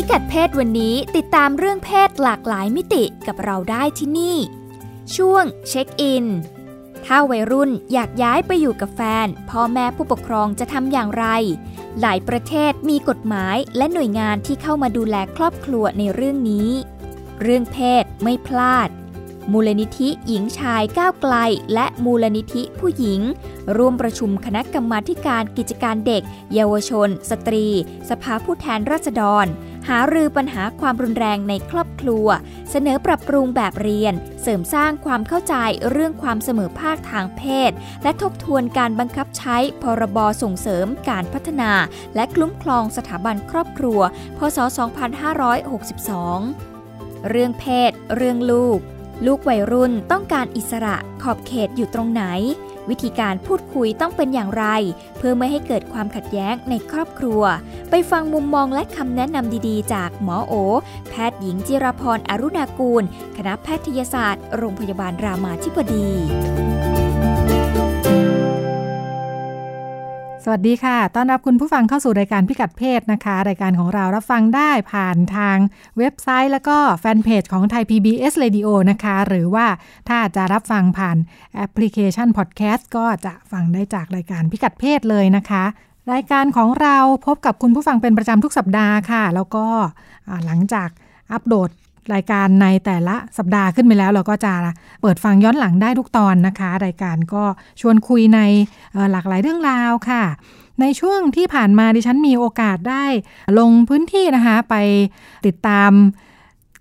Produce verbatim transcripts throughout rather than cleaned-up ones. ิกัดเพศวันนี้ติดตามเรื่องเพศหลากหลายมิติกับเราได้ที่นี่ช่วงเช็คอินถ้าวัยรุ่นอยากย้ายไปอยู่กับแฟนพ่อแม่ผู้ปกครองจะทำอย่างไรหลายประเทศมีกฎหมายและหน่วยงานที่เข้ามาดูแลครอบครัวในเรื่องนี้เรื่องเพศไม่พลาดมูลนิธิหญิงชายก้าวไกลและมูลนิธิผู้หญิงร่วมประชุมคณะกรรมาธิการกิจการเด็กเยาวชนสตรีสภาผู้แทนราษฎรหารือปัญหาความรุนแรงในครอบครัวเสนอปรับปรุงแบบเรียนเสริมสร้างความเข้าใจเรื่องความเสมอภาคทางเพศและทบทวนการบังคับใช้พรบส่งเสริมการพัฒนาและคุ้มครองสถาบันครอบครัวพ.ศ. สองพันห้าร้อยหกสิบสองเรื่องเพศเรื่องลูกลูกวัยรุ่นต้องการอิสระขอบเขตอยู่ตรงไหนวิธีการพูดคุยต้องเป็นอย่างไรเพื่อไม่ให้เกิดความขัดแย้งในครอบครัวไปฟังมุมมองและคำแนะนำดีๆจากหมอโอแพทย์หญิงจิรพรอรุณากูลคณะแพทยศาสตร์โรงพยาบาลรามาธิบดีสวัสดีค่ะต้อนรับคุณผู้ฟังเข้าสู่รายการพิกัดเพศนะคะรายการของเรารับฟังได้ผ่านทางเว็บไซต์แล้วก็แฟนเพจของไทย พี บี เอส Radio นะคะหรือว่าถ้าจะรับฟังผ่านแอปพลิเคชันพอดแคสต์ก็จะฟังได้จากรายการพิกัดเพศเลยนะคะรายการของเราพบกับคุณผู้ฟังเป็นประจำทุกสัปดาห์ค่ะแล้วก็หลังจากอัปโหลดรายการในแต่ละสัปดาห์ขึ้นไปแล้วเราก็จะเปิดฟังย้อนหลังได้ทุกตอนนะคะรายการก็ชวนคุยในหลากหลายเรื่องราวค่ะในช่วงที่ผ่านมาดิฉันมีโอกาสได้ลงพื้นที่นะคะไปติดตาม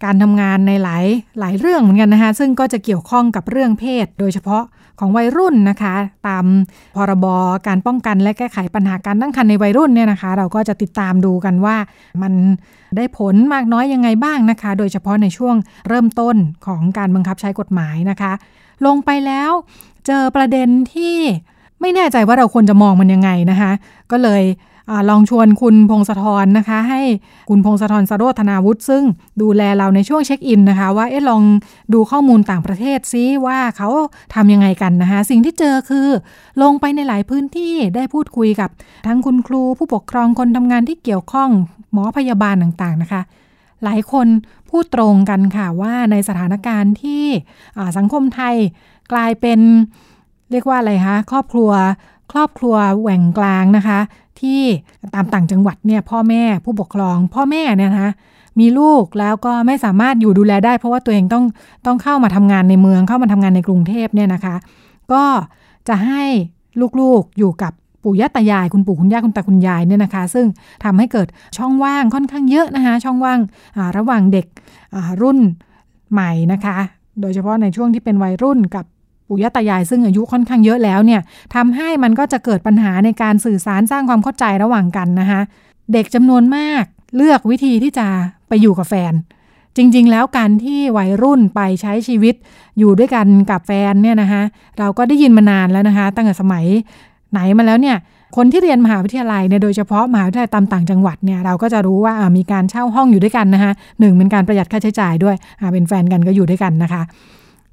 การทำงานในหลายหลายเรื่องเหมือนกันนะคะซึ่งก็จะเกี่ยวข้องกับเรื่องเพศโดยเฉพาะของวัยรุ่นนะคะตามพรบการป้องกันและแก้ไขปัญหาการตั้งครรภ์ในวัยรุ่นเนี่ยนะคะเราก็จะติดตามดูกันว่ามันได้ผลมากน้อยยังไงบ้างนะคะโดยเฉพาะในช่วงเริ่มต้นของการบังคับใช้กฎหมายนะคะลงไปแล้วเจอประเด็นที่ไม่แน่ใจว่าเราควรจะมองมันยังไงนะคะก็เลยลองชวนคุณพงศธรนะคะให้คุณพงศธรสโรธนาวุฒิซึ่งดูแลเราในช่วงเช็คอินนะคะว่าเอ๊ะลองดูข้อมูลต่างประเทศซิว่าเขาทำยังไงกันนะคะสิ่งที่เจอคือลงไปในหลายพื้นที่ได้พูดคุยกับทั้งคุณครูผู้ปกครองคนทำงานที่เกี่ยวข้องหมอพยาบาลต่างๆนะคะหลายคนพูดตรงกันค่ะว่าในสถานการณ์ที่สังคมไทยกลายเป็นเรียกว่าอะไรคะครอบครัวครอบครัวแหว่งกลางนะคะที่ตามต่างจังหวัดเนี่ยพ่อแม่ผู้ปกครองพ่อแม่เนี่ยนะคะมีลูกแล้วก็ไม่สามารถอยู่ดูแลได้เพราะว่าตัวเองต้องต้องเข้ามาทำงานในเมืองเข้ามาทำงานในกรุงเทพเนี่ยนะคะก็จะให้ลูกๆอยู่กับปู่ย่าตายายคุณปู่คุณย่าคุณตาคุณยายเนี่ยนะคะซึ่งทำให้เกิดช่องว่างค่อนข้างเยอะนะคะช่องว่างระหว่างเด็กรุ่นใหม่นะคะโดยเฉพาะในช่วงที่เป็นวัยรุ่นกับปู่ย่าตายายซึ่งอายุค่อนข้างเยอะแล้วเนี่ยทำให้มันก็จะเกิดปัญหาในการสื่อสารสร้างความเข้าใจระหว่างกันนะคะเด็กจำนวนมากเลือกวิธีที่จะไปอยู่กับแฟนจริงๆแล้วการที่วัยรุ่นไปใช้ชีวิตอยู่ด้วยกันกับแฟนเนี่ยนะคะเราก็ได้ยินมานานแล้วนะคะตั้งแต่สมัยไหนมาแล้วเนี่ยคนที่เรียนมหาวิทยาลัยเนี่ยโดยเฉพาะมหาวิทยาลัยตามต่างจังหวัดเนี่ยเราก็จะรู้ว่ามีการเช่าห้องอยู่ด้วยกันนะคะหนึ่งเป็นการประหยัดค่าใช้จ่ายด้วยเป็นแฟนกันก็อยู่ด้วยกันนะคะ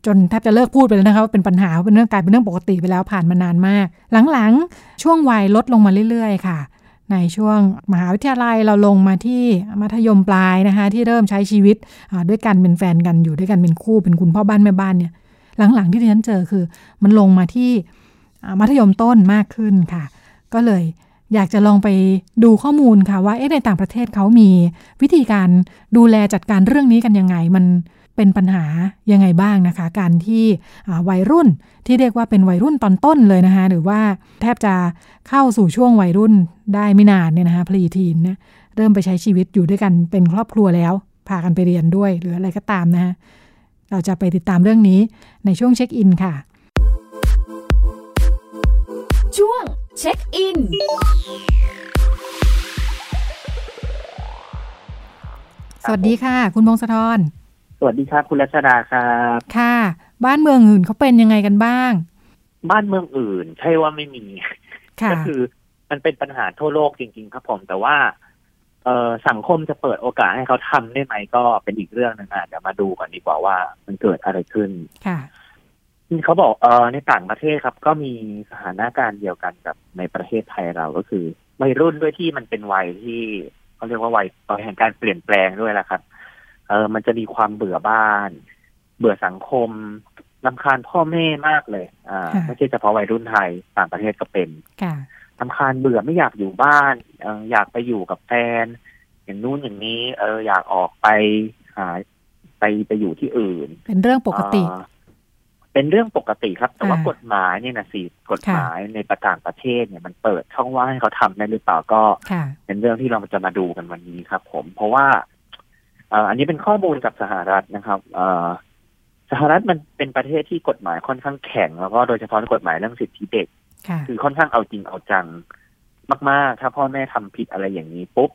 จนแทบจะเลิกพูดไปแล้วนะคะว่าเป็นปัญหาเป็นเรื่องกลายเป็นเรื่องปกติไปแล้วผ่านมานานมากหลังๆช่วงวัยลดลงมาเรื่อยๆค่ะในช่วงมหาวิทยาลัยเราลงมาที่มัธยมปลายนะคะที่เริ่มใช้ชีวิตด้วยกันเป็นแฟนกันอยู่ด้วยกันเป็นคู่เป็นคุณพ่อบ้านแม่บ้านเนี่ยหลังๆที่ดิฉันเจอคือมันลงมาที่มัธยมต้นมากขึ้นค่ะก็เลยอยากจะลองไปดูข้อมูลค่ะว่าเอ๊ะในต่างประเทศเขามีวิธีการดูแลจัดการเรื่องนี้กันยังไงมันเป็นปัญหายังไงบ้างนะคะการที่วัยรุ่นที่เรียกว่าเป็นวัยรุ่นตอนต้นเลยนะคะหรือว่าแทบจะเข้าสู่ช่วงวัยรุ่นได้ไม่นานเนี่ยนะคะพรีทีนนะเริ่มไปใช้ชีวิตอยู่ด้วยกันเป็นครอบครัวแล้วพากันไปเรียนด้วยหรืออะไรก็ตามนะคะเราจะไปติดตามเรื่องนี้ในช่วงเช็คอินค่ะช่วงเช็คอินสวัสดีค่ะคุณพงศธร วัสดีครับคุณรัชดาครับค่ะบ้านเมืองอื่นเขาเป็นยังไงกันบ้างบ้านเมืองอื่นใช่ว่าไม่มีก็คือมันเป็นปัญหาทั่วโลกจริงๆครับผมแต่ว่าเอ่อสังคมจะเปิดโอกาสให้เขาทำได้ไหมก็เป็นอีกเรื่องนึงนะเดี๋ยวมาดูกันดีกว่าว่ามันเกิดอะไรขึ้นค่ะเขาบอกเอ่อในต่างประเทศครับก็มีสถานการณ์เดียวกันกับในประเทศไทยเราก็คือวัยรุ่นด้วยที่มันเป็นวัยที่เขาเรียกว่าวัยวัยแห่งการเปลี่ยนแปลงด้วยล่ะครับเออมันจะมีความเบื่อบ้านเบื่อสังคมรำคาญพ่อแม่มากเลยอ่าไม่ใช่เฉพาะวัยรุ่นไทยต่างประเทศก็เป็นค่ะรำคาญเบื่อไม่อยากอยู่บ้านเอออยากไปอยู่กับแฟนอย่างนู้นอย่างนี้เอออยากออกไปหาไปไปอยู่ที่อื่นเป็นเรื่องปกติเป็นเรื่องปกติครับแต่ว่ากฎหมายเนี่ยนะสิกฎหมายในต่างประเทศเนี่ยมันเปิดช่องว่างให้เขาทำได้หรือเปล่าก็เป็นเรื่องที่เราจะมาดูกันวันนี้ครับผมเพราะว่าอันนี้เป็นข้อมูลจากสหรัฐนะครับสหรัฐมันเป็นประเทศที่กฎหมายค่อนข้างแข็งแล้วก็โดยเฉพาะกฎหมายเรื่องสิทธิเด็กคือค่อนข้างเอาจริงเอาจังมากๆถ้าพ่อแม่ทำผิดอะไรอย่างนี้ปุ๊บ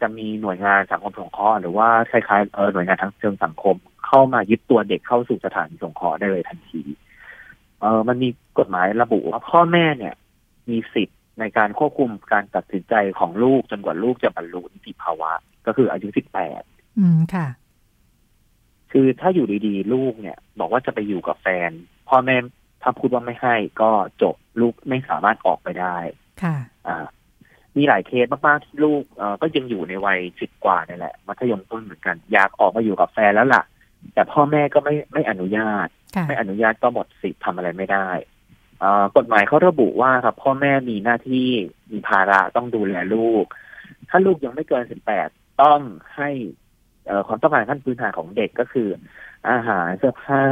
จะมีหน่วยงานสังคมสงเคราะห์หรือว่าคล้ายๆเออหน่วยงานทางเชิงสังคมเข้ามายึดตัวเด็กเข้าสู่สถานสงเคราะห์ได้เลยทันทีเออมันมีกฎหมายระบุว่าพ่อแม่เนี่ยมีสิทธิ์ในการควบคุมการตัดสินใจของลูกจนกว่าลูกจะบรรลุนิติภาวะก็คืออายุสิบแปดอืมค่ะคือถ้าอยู่ดีๆลูกเนี่ยบอกว่าจะไปอยู่กับแฟนพ่อแม่ถ้าพูดว่าไม่ให้ก็จบลูกไม่สามารถออกไปได้ค่ะอ่ามีหลายเคสมากๆที่ลูกก็ยังอยู่ในวัยสิบกว่านี่แหละมัธยมต้นเหมือนกันอยากออกมาอยู่กับแฟนแล้วล่ะแต่พ่อแม่ก็ไม่ไม่อนุญาตไม่อนุญาตก็หมดสิทธิ์ทำอะไรไม่ได้กฎหมายเขาระบุว่าครับพ่อแม่มีหน้าที่มีภาระต้องดูแลลูกถ้าลูกยังไม่เกินสิบแปดต้องให้ความต้องการขั้นพื้นฐานของเด็กก็คืออาหารเสื้อผ้า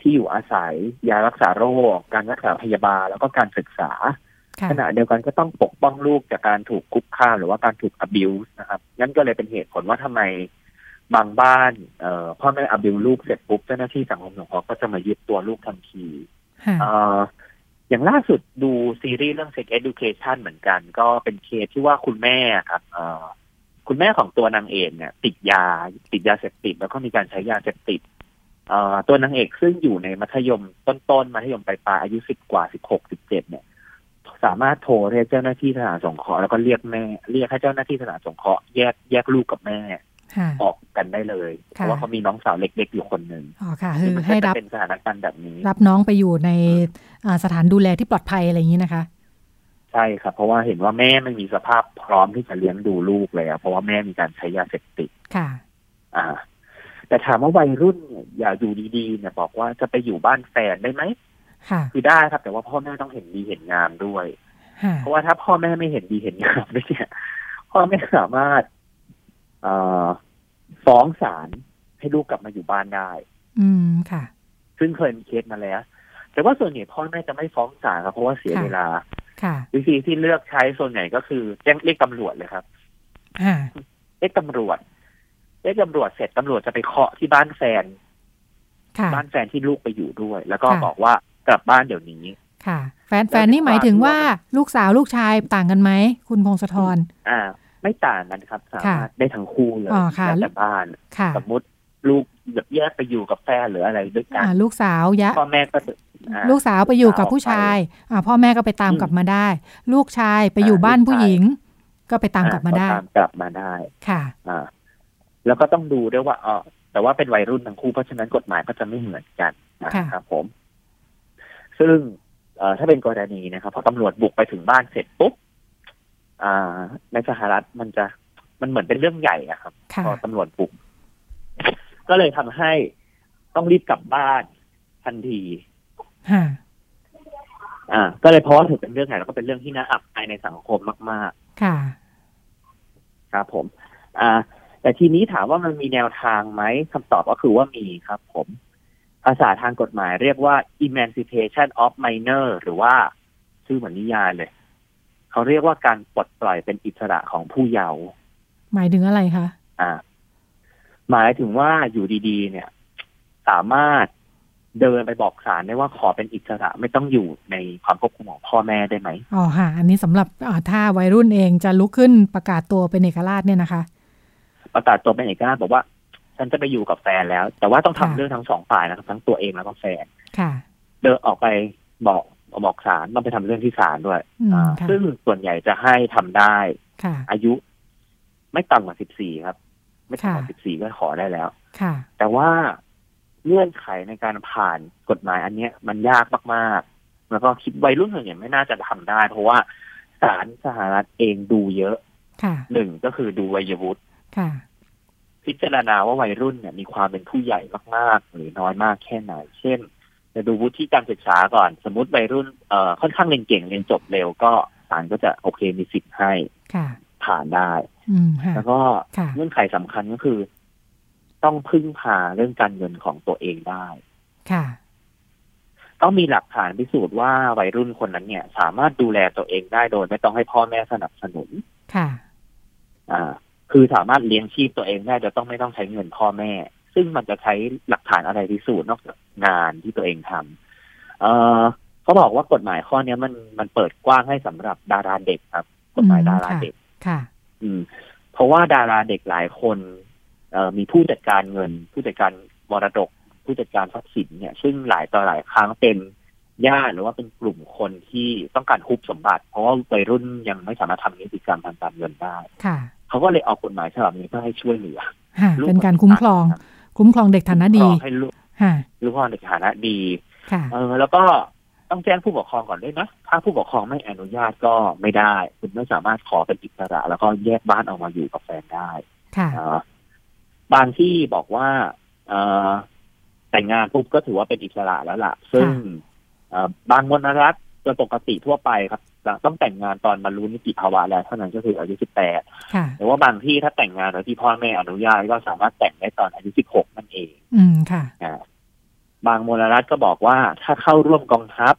ที่อยู่อาศัยยารักษาโรคการรักษาพยาบาลแล้วก็การศึกษาขณะเดียวกันก็ต้องปกป้องลูกจากการถูกคุกคามหรือว่าการถูก abuse นะครับนั่นก็เลยเป็นเหตุผลว่าทำไมบางบ้านพ่อแม่ abuse ลูกเสร็จปุ๊บเจ้าหน้าที่สังคมสงเคราะห์ก็จะมายึดตัวลูกทันทีอย่างล่าสุดดูซีรีส์เรื่อง Sex Education เหมือนกันก็เป็นเคสที่ว่าคุณแม่ครับคุณแม่ของตัวนางเอกเนี่ยติดยาติดยาเสพติดแล้วก็มีการใช้ยาเสพติดตัวนางเอกซึ่งอยู่ในมัธยมต้นๆมัธยมปลายๆอายุสิบกว่าสิบหกสิบเจ็ดเนี่ยสามารถโทรเรียกเจ้าหน้าที่สถานสงเคราะห์แล้วก็เรียกแม่เรียกให้เจ้าหน้าที่สถานสงเคราะห์แยกแยกลูกกับแม่ออกกันได้เลยเพราะว่าเขามีน้องสาวเล็กๆอยู่คนหนึ่งอ๋อค่ะคือให้รับเป็นสถานการณ์แบบนี้รับน้องไปอยู่ในสถานดูแลที่ปลอดภัยอะไรอย่างนี้นะคะใช่ครับเพราะว่าเห็นว่าแม่ไม่มีสภาพพร้อมที่จะเลี้ยงดูลูกเลยเพราะว่าแม่มีการใช้ยาเสพติดค่ะอ่าแต่ถามว่าวัยรุ่นอย่าอยู่ดีๆเนี่ยบอกว่าจะไปอยู่บ้านแฟนได้ไหมคือได้ครับแต่ว่าพ่อแม่ต้องเห็นดีเห็นงามด้วยเพราะว่าถ้าพ่อแม่ไม่เห็นดีเห็นงามเนี่ยพ่อแม่สามารถเอ่อฟ้องศาลให้ลูกกลับมาอยู่บ้านได้อืมค่ะซึ่งเคยมีเคสมาแล้วแต่ว่าส่วนใหญ่พ่อแม่จะไม่ฟ้องศาลครับเพราะว่าเสียเวลาค่ะวิธีที่เลือกใช้ส่วนใหญ่ก็คือแจ้งเรียกตำรวจเลยครับเรียกตำรวจเรียกตำรวจเสร็จตำรวจจะไปเคาะที่บ้านแฟนบ้านแฟนที่ลูกไปอยู่ด้วยแล้วก็บอกว่ากลับบ้านเดี๋ยวนี้ค่ะแฟนแฟนนี่หมายถึงว่าลูกสาวลูกชายต่างกันไหมคุณพงศธรอ่าไม่ต่างกันครับสามารถได้ทั้งคู่เลยแล้วแต่บ้านสมมติลูกแบบแยกไปอยู่กับแฟนหรืออะไรด้วยกันลูกสาวย้ายพ่อแม่ก็ลูกสาวไปอยู่กับผู้ชายพ่อแม่ก็ไปตามกลับมาได้ลูกชายไปอยู่บ้านผู้หญิงก็ไปตามกลับมาได้ตามกลับมาได้ค่ะอ่าแล้วก็ต้องดูด้วยว่าอ๋อแต่ว่าเป็นวัยรุ่นทั้งคู่เพราะฉะนั้นกฎหมายก็จะไม่เหมือนกันนะครับผมซึ่งถ้าเป็นกรณีนะครับพอตำรวจบุกไปถึงบ้านเสร็จปุ๊บในสหรัฐมันจะมันเหมือนเป็นเรื่องใหญ่อะครับพอตำรวจบุกก็เลยทำให้ต้องรีบกลับบ้านทันทีอ่าก็เลยเพราะถือเป็นเรื่องใหญ่แล้วก็เป็นเรื่องที่น่าอับอายในสังคมมากๆค่ะครับผมอ่าแต่ทีนี้ถามว่ามันมีแนวทางไหมคำตอบก็คือว่ามีครับผมภาษาทางกฎหมายเรียกว่า emancipation of minor หรือว่าชื่อเหมือนนิยายเลยเขาเรียกว่าการปลดปล่อยเป็นอิสระของผู้เยาว์หมายถึงอะไรคะอ่าหมายถึงว่าอยู่ดีๆเนี่ยสามารถเดินไปบอกศาลได้ว่าขอเป็นอิสระไม่ต้องอยู่ในความควบคุมของพ่อแม่ได้ไหมอ๋อค่ะอันนี้สำหรับถ้าวัยรุ่นเองจะลุกขึ้นประกาศตัวเป็นเอกราชเนี่ยนะคะประกาศตัวเป็นเอกราชบอกว่า ฉันจะไปอยู่กับแฟนแล้วแต่ว่าต้องทำเรื่องทั้งสองฝ่ายนะครับทั้งตัวเองแล้วก็แฟนเดินออกไปบอกบอกศาลต้องไปทำเรื่องที่ศาลด้วยซึ่งส่วนใหญ่จะให้ทำได้อายุไม่ต่ำกว่าสิบสี่ครับไม่ต่ำกว่าสิบสี่ก็ขอได้แล้วแต่ว่าเงื่อนไขในการผ่านกฎหมายอันเนี้ยมันยากมากๆแล้วก็คิดวัยรุ่นส่วนใหญ่ไม่น่าจะทำได้เพราะว่าศาลสหรัฐเองดูเยอะหนึ่งก็คือดูวัยวุฒิพิจารณาว่าวัยรุ่นเนี่ยมีความเป็นผู้ใหญ่มากๆหรือน้อยมากแค่ไหนเช่นจะดูวุฒิการศึกษาก่อนสมมติวัยรุ่นเอ่อค่อนข้างเรียนเก่งเรียนจบเร็วก็ศาลก็จะโอเคมีสิทธิ์ให้ผ่านได้แล้วก็เงื่อนไขสำคัญก็คือต้องพึ่งพาเรื่องการเงินของตัวเองได้ต้องมีหลักฐานพิสูจน์ว่าวัยรุ่นคนนั้นเนี่ยสามารถดูแลตัวเองได้โดยไม่ต้องให้พ่อแม่สนับสนุนค่ะอ่าคือสามารถเลี้ยงชีพตัวเองได้โดยต้องไม่ต้องใช้เงินพ่อแม่ซึ่งมันจะใช้หลักฐานอะไรพิสูจน์นอกจากงานที่ตัวเองทำเอ่อเขาบอกว่ากฎหมายข้อนี้มันมันเปิดกว้างให้สำหรับดาราเด็กครับกฎหมายดาราเด็กค่ะอืมเพราะว่าดาราเด็กหลายคนเอ่อมีผู้จัดการเงินผู้จัดการมรดกผู้จัดการทรัพย์สินเนี่ยซึ่งหลายต่อหลายครั้งเป็นญาติหรือว่าเป็นกลุ่มคนที่ต้องการฮุบสมบัติเพราะว่าวัยรุ่นยังไม่สามารถทำนิติกรรมทางการเงินได้เขาก็เลยออกกฎหมายฉบับนี้เพื่อให้ช่วยเหลือเป็นการคุ้มครองคุ้มครองเด็กฐานะดีให้ลูกลูกพ่อเด็กฐานะดีเออแล้วก็ต้องแจ้งผู้ปกครองก่อนด้วยนะถ้าผู้ปกครองไม่อนุญาตก็ไม่ได้คุณไม่สามารถขอเป็นอิสระแล้วก็แยกบ้านออกมาอยู่กับแฟนได้บางที่บอกว่าแต่งงานปุ๊บก็ถือว่าเป็นอิสระแล้วล่ะซึ่งบางมณฑลรัฐโดยปกติทั่วไปครับต้องแต่งงานตอนบรรลุนิติภาวะแล้วเท่านั้นก็คืออายุสิบแปดหรือว่าบางที่ถ้าแต่งงานโดยที่พ่อแม่อนุญาตก็สามารถแต่งได้ตอนอายุสิบหกนั่นเองอืมค่ะบางมณฑลรัฐก็บอกว่าถ้าเข้าร่วมกองทัพ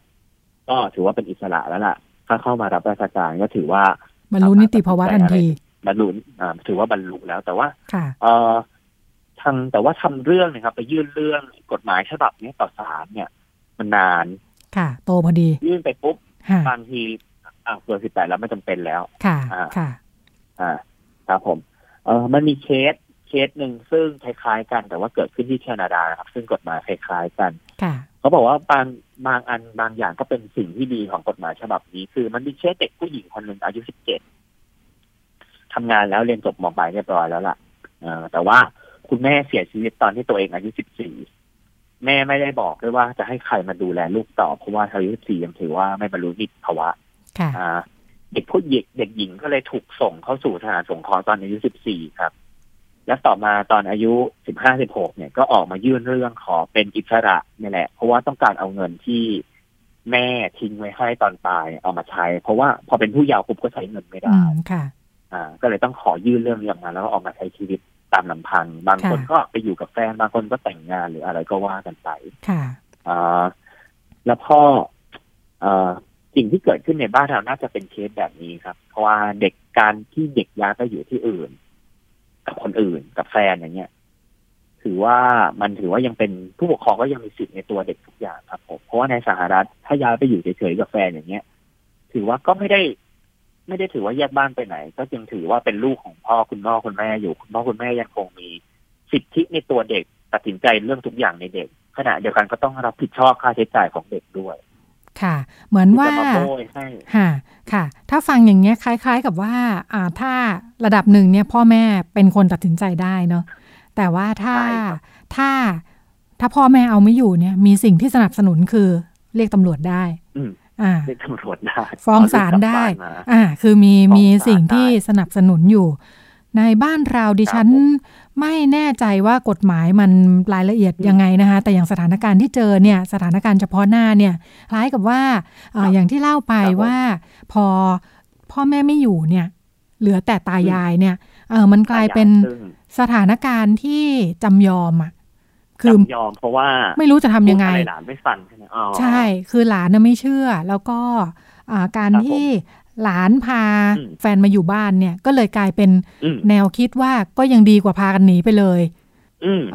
ก็ถือว่าเป็นอิสระแล้วล่ะถ้าเข้ามารับราชการก็ถือว่าบรรลุนิติภาวะทันทีบรรลุถือว่าบรรลุแล้วแต่ว่าทางแต่ว่าทำเรื่องนะครับไปยื่นเรื่องกฎหมายฉบับนี้ต่อศาลเนี่ยมันนานค่ะโตพอดียื่นไปปุ๊บบางทีอ่าเกินสิบแปดแล้วไม่จำเป็นแล้วค่ะค่ะอ่าครับผมเออมันมีเคสเคสหนึ่งซึ่งคล้ายๆกันแต่ว่าเกิดขึ้นที่แคนาดานะครับซึ่งกฎหมายคล้ายๆกันค่ะเขาบอกว่าบางบางอันบางอย่างก็เป็นสิ่งที่ดีของกฎหมายฉบับนี้คือมันมีเคสเด็กผู้หญิงคนหนึ่งอายุสิบเจ็ดทำงานแล้วเรียนจบม.ปลายเรียบร้อยแล้วล่ะเออแต่ว่าคุณแม่เสียชีวิตตอนที่ตัวเองอายุสิบสี่แม่ไม่ได้บอกด้วยว่าจะให้ใครมาดูแลลูกต่อเพราะว่าอายุสิบสี่ยังถือว่าไม่บรรลุนิติภาวะเด็กผู้หญิงเด็กหญิงก็เลยถูกส่งเข้าสู่สถานสงเคราะห์ตอนอายุสิบสี่ครับและต่อมาตอนอายุสิบห้าสิบหกเนี่ยก็ออกมายื่นเรื่องขอเป็นอิสระนี่แหละเพราะว่าต้องการเอาเงินที่แม่ทิ้งไว้ให้ตอนตายเอามาใช้เพราะว่าพอเป็นผู้เยาว์ปุ๊บก็ใช้เงินไม่ได้ก็เลยต้องขอยื่นเรื่องนี้ออกมาแล้วก็ออกมาใช้ชีวิตตามลำพังบางคนก็ไปอยู่กับแฟนบางคนก็แต่งงานหรืออะไรก็ว่ากันไปค่ะอ่าแล้วพ่ออ่าสิ่งที่เกิดขึ้นในบ้านเราน่าจะเป็นเคสแบบนี้ครับเพราะว่าเด็กการที่เด็กย้ายไปอยู่ที่อื่นกับคนอื่นกับแฟนอย่างเงี้ยถือว่ามันถือว่ายังเป็นผู้ปกครองก็ยังมีสิทธิ์ในตัวเด็กทุกอย่างครับผมเพราะว่าในสหรัฐถ้าย้ายไปอยู่เฉยๆกับแฟนอย่างเงี้ยถือว่าก็ไม่ได้ไม่ได้ถือว่าแยกบ้านไปไหนก็ยังถือว่าเป็นลูกของพ่อคุณพ่อคุณแม่อยู่คุณพ่อคุณแม่ยังคงมีสิทธิในตัวเด็กตัดสินใจเรื่องทุกอย่างในเด็กขณะเดียวกันก็ต้องรับผิดชอบค่าใช้จ่ายของเด็กด้วยค่ะเหมือนว่าค่ะค่ะถ้าฟังอย่างเงี้ยคล้ายๆกับว่าอ่าถ้าระดับหนึ่งเนี่ยพ่อแม่เป็นคนตัดสินใจได้เนาะแต่ว่าถ้าถ้าถ้าพ่อแม่เอาไม่อยู่เนี่ยมีสิ่งที่สนับสนุนคือเรียกตำรวจได้อ่าเรียกตำรวจได้ฟ้องศาลได้อ่าคือมีมีสิ่งที่สนับสนุนอยู่ในบ้านเราดิฉันไม่แน่ใจว่ากฎหมายมันรายละเอียดยังไงนะคะแต่อย่างสถานการณ์ที่เจอเนี่ยสถานการณ์เฉพาะหน้าเนี่ยคล้ายกับว่า อ, อย่างที่เล่าไปว่าพอพ่อแม่ไม่อยู่เนี่ยเหลือแต่ตายายเนี่ยเออมันกลายเป็นสถานการณ์ที่จำยอมอ่ะคือยอมเพราะว่าไม่รู้จะทำยังไงหลานไม่ฟังใช่ไหมอ๋อใช่คือหลานน่ะไม่เชื่อแล้วก็การที่หลานพาแฟนมาอยู่บ้านเนี่ยก็เลยกลายเป็นแนวคิดว่าก็ยังดีกว่าพากันหนีไปเลย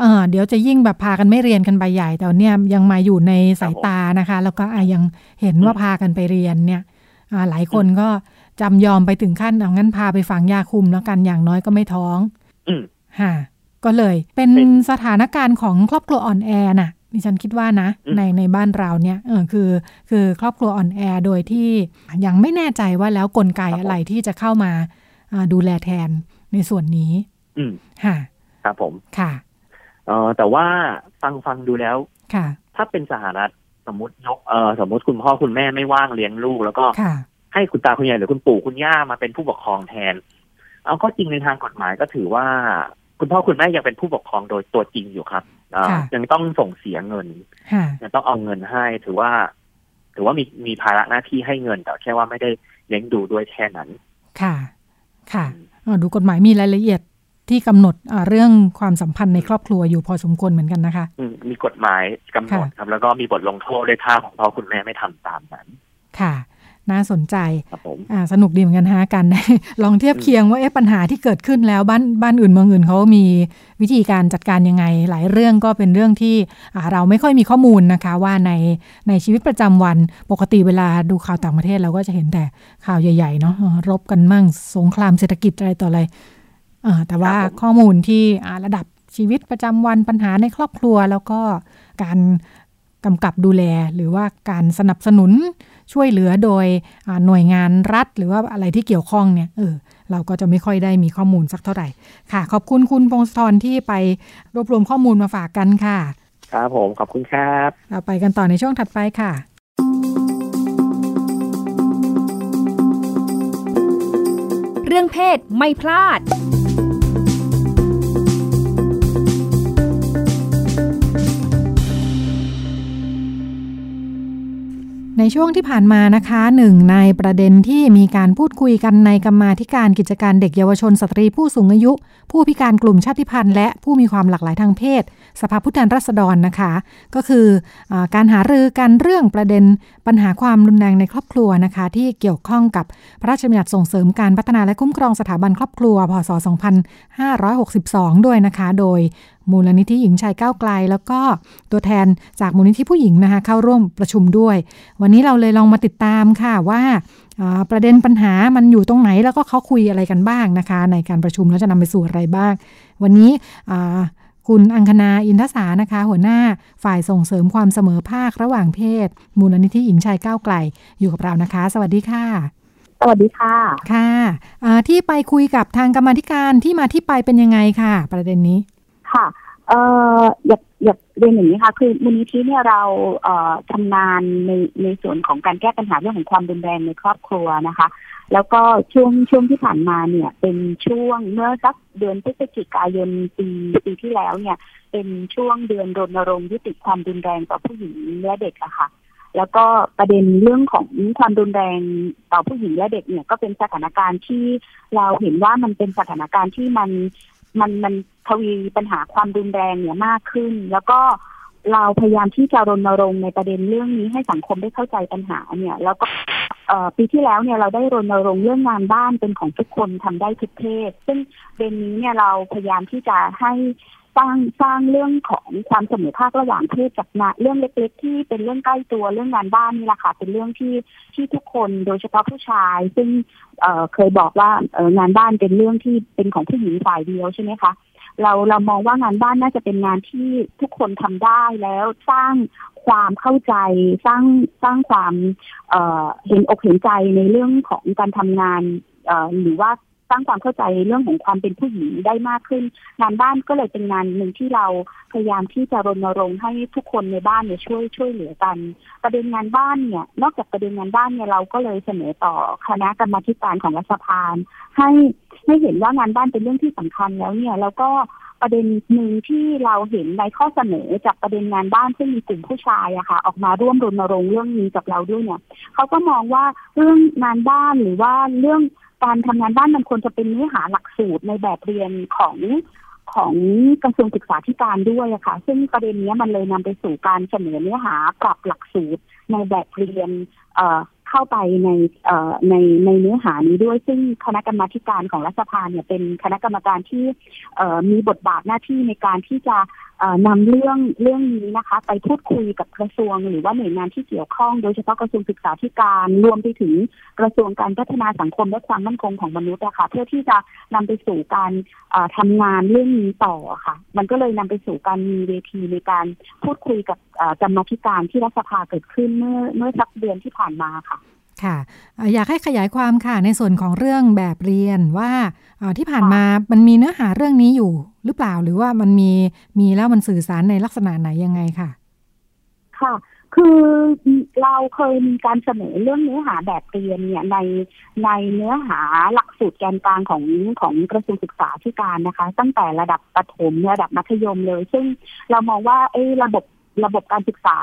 เออเดี๋ยวจะยิ่งแบบพากันไม่เรียนกันไปใหญ่แต่เนี่ยยังมาอยู่ในสายตานะคะแล้วก็ยังเห็นว่าพากันไปเรียนเนี่ยหลายคนก็จำยอมไปถึงขั้นเอางั้นพาไปฝังยาคุมแล้วกันอย่างน้อยก็ไม่ท้องค่ะ ก็เลยเป็นสถานการณ์ของครอบครัวอ่อนแอน่ะดิฉันคิดว่านะในในบ้านเราเนี่ยเออคือคือครอบครัวอ่อนแอโดยที่ยังไม่แน่ใจว่าแล้วกลไกอะไรที่จะเข้ามาดูแลแทนในส่วนนี้อืมค่ะครับผมค่ะเอ่อแต่ว่าฟังฟังดูแล้วค่ะถ้าเป็นสหรัฐสมมติยกเอ่อสมมติคุณพ่อคุณแม่ไม่ว่างเลี้ยงลูกแล้วก็ให้คุณตาคุณยายหรือคุณปู่คุณย่ามาเป็นผู้ปกครองแทนเอาก็จริงในทางกฎหมายก็ถือว่าคุณพ่อคุณแม่ยังเป็นผู้ปกครองโดยตัวจริงอยู่ครับยังต้องส่งเสียเงินยังต้องเอาเงินให้ถือว่าถือว่ามีมีภาระหน้าที่ให้เงินแต่แค่ว่าไม่ได้เลี้ยงดูด้วยแค่นั้นค่ะค่ะดูกฎหมายมีรายละเอียดที่กำหนดเรื่องความสัมพันธ์ในครอบครัวอยู่พอสมควรเหมือนกันนะคะมีกฎหมายกำหนดครับแล้วก็มีบทลงโทษด้วยถ้าคุณพ่อคุณแม่ไม่ทำตามนั้นค่ะน่าสนใจสนุกดีเหมือนกันฮะกันได้ลองเทียบเคียงว่าปัญหาที่เกิดขึ้นแล้วบ้านบ้านอื่นเมืองอื่นเขามีวิธีการจัดการยังไงหลายเรื่องก็เป็นเรื่องที่เราไม่ค่อยมีข้อมูลนะคะว่าในในชีวิตประจำวันปกติเวลาดูข่าวต่างประเทศเราก็จะเห็นแต่ข่าวใหญ่ๆเนาะรบกันมั่งสงครามเศรษฐกิจอะไรต่ออะไรแต่ว่าข้อมูลที่ระดับชีวิตประจำวันปัญหาในครอบครัวแล้วก็การกำกับดูแลหรือว่าการสนับสนุนช่วยเหลือโดยหน่วยงานรัฐหรือว่าอะไรที่เกี่ยวข้องเนี่ยเออเราก็จะไม่ค่อยได้มีข้อมูลสักเท่าไหร่ค่ะขอบคุณคุณพงศธรที่ไปรวบรวมข้อมูลมาฝากกันค่ะครับผมขอบคุณครับเราไปกันต่อในช่วงถัดไปค่ะเรื่องเพศไม่พลาดในช่วงที่ผ่านมานะคะหนึ่งในประเด็นที่มีการพูดคุยกันในกรรมาธิการกิจการเด็กเยาวชนสตรีผู้สูงอายุผู้พิการกลุ่มชาติพันธุ์และผู้มีความหลากหลายทางเพศสภาผู้แทนราษฎรนะคะก็คือการหารือกันเรื่องประเด็นปัญหาความรุนแรงในครอบครัวนะคะที่เกี่ยวข้องกับพระราชบัญญัติส่งเสริมการพัฒนาและคุ้มครองสถาบันครอบครัวพ.ศ. สองพันห้าร้อยหกสิบสองด้วยนะคะโดยมูลนิธิหญิงชายก้าวไกลแล้วก็ตัวแทนจากมูลนิธิผู้หญิงนะคะเข้าร่วมประชุมด้วยวันนี้เราเลยลองมาติดตามค่ะว่าประเด็นปัญหามันอยู่ตรงไหนแล้วก็เขาคุยอะไรกันบ้างนะคะในการประชุมแล้วจะนำไปสู่อะไรบ้างวันนี้คุณอังคณาอินทสานะคะหัวหน้าฝ่ายส่งเสริมความเสมอภาคระหว่างเพศมูลนิธิหญิงชายก้าวไกลอยู่กับเรานะคะสวัสดีค่ะสวัสดีค่ะค่ะที่ไปคุยกับทางกรรมาธิการที่มาที่ไปเป็นยังไงค่ะประเด็นนี้ค่ะเอ่ออยากอยากเรียนอย่างนี้ค่ะคือมูลนิธิเนี่ยเราเอ่อทำงานในในส่วนของการแก้ปัญหาเรื่องของความรุนแรงในครอบครัวนะคะแล้วก็ช่วงช่วงที่ผ่านมาเนี่ยเป็นช่วงเมื่อสักเดือนพฤศจิกายนปีปีที่แล้วเนี่ยเป็นช่วงเดือนรณรงค์ยุติความรุนแรงต่อผู้หญิงและเด็กอะค่ะแล้วก็ประเด็นเรื่องของความรุนแรงต่อผู้หญิงและเด็กเนี่ยก็เป็นสถานการณ์ที่เราเห็นว่ามันเป็นสถานการณ์ที่มันมันมันทวีปัญหาความรุนแรงเนี่ยมากขึ้นแล้วก็เราพยายามที่จะรณรงค์ในประเด็นเรื่องนี้ให้สังคมได้เข้าใจปัญหาเนี่ยแล้วก็ปีที่แล้วเนี่ยเราได้รณรงค์เรื่องงานบ้านเป็นของทุกคนทำได้ทุกเพศซึ่งประเด็นนี้เนี่ยเราพยายามที่จะให้สร้างสร้างเรื่องของความเสมอภาคระหว่างเพศจากเรื่องเล็กๆที่เป็นเรื่องใกล้ตัวเรื่องงานบ้านนี่แหละค่ะเป็นเรื่องที่ที่ทุกคนโดยเฉพาะผู้ชายซึ่ง เอ่อ เคยบอกว่างานบ้านเป็นเรื่องที่เป็นของผู้หญิงฝ่ายเดียวใช่ไหมคะเราเรามองว่างานบ้านน่าจะเป็นงานที่ทุกคนทำได้แล้วสร้างความเข้าใจสร้างสร้างความเอ่อเห็นอกเห็นใจในเรื่องของการทำงานเอ่อหรือว่าสร้างความเข้าใจเรื่องของความเป็นผู้หญิงได้มากขึ้นงานบ้านก็เลยเป็นงานหนึ่งที่เราพยายามที่จะรณรงค์ให้ทุกคนในบ้านเนี่ยช่วยช่วยเหลือกันประเด็นงานบ้านเนี่ยนอกจากประเด็นงานบ้านเนี่ยเราก็เลยเสนอต่อคณะกรรมาธิการของรัฐสภาให้ให้เห็นว่างานบ้านเป็นเรื่องที่สำคัญแล้วเนี่ยแล้วก็ประเด็นหนึ่งที่เราเห็นในข้อเสนอจากประเด็นงานบ้านซึ่งมีกลุ่มผู้ชายอะค่ะออกมาร่วมรณรงค์เรื่องนี้กับเราด้วยเนี่ยเขาก็มองว่าเรื่องงานบ้านหรือว่าเรื่องการทำงานบ้านมันควรจะเป็นเนื้อหาหลักสูตรในแบบเรียนของของกระทรวงศึกษาธิการด้วยอะค่ะซึ่งประเด็นนี้มันเลยนำไปสู่การเสนอเนื้อหาปรับหลักสูตรในแบบเรียนเอ่อเข้าไปในเอ่อในในเนื้อหานี้ด้วยซึ่งคณะกรรมาการของรัฐสภาเนี่ยเป็นคณะกรรมการที่เอ่อมีบทบาทหน้าที่ในการที่จะ นำเรื่องเรื่องนี้นะคะไปพูดคุยกับกระทรวงหรือว่าหน่วยงานที่เกี่ยวข้องโดยเฉพาะกระทรวงศึกษาธิการรวมไปถึงกระทรวงการพัฒนาสังคมและความมั่นคงของมนุษย์นะคะเพื่อที่จะนำไปสู่การทำงานเรื่องนี้ต่อค่ะมันก็เลยนำไปสู่การมีเวทีในการพูดคุยกับกรรมาธิการที่รัฐสภาเกิดขึ้นเมื่อเมื่อสักเดือนที่ผ่านมาค่ะค่ะอยากให้ขยายความค่ะในส่วนของเรื่องแบบเรียนว่าที่ผ่านมามันมีเนื้อหาเรื่องนี้อยู่หรือเปล่าหรือว่ามันมีมีแล้วมันสื่อสารในลักษณะไหนยังไงค่ะค่ะคือเราเคยมีการเสนอเรื่องเนื้อหาแบบเรียนเนี่ยในในเนื้อหาหลักสูตรแกนกลางของของกระทรวงศึกษาธิการนะคะตั้งแต่ระดับประถมระดับมัธยมเลยซึ่งเรามองว่าไอ้ระบบระบบการศึกษา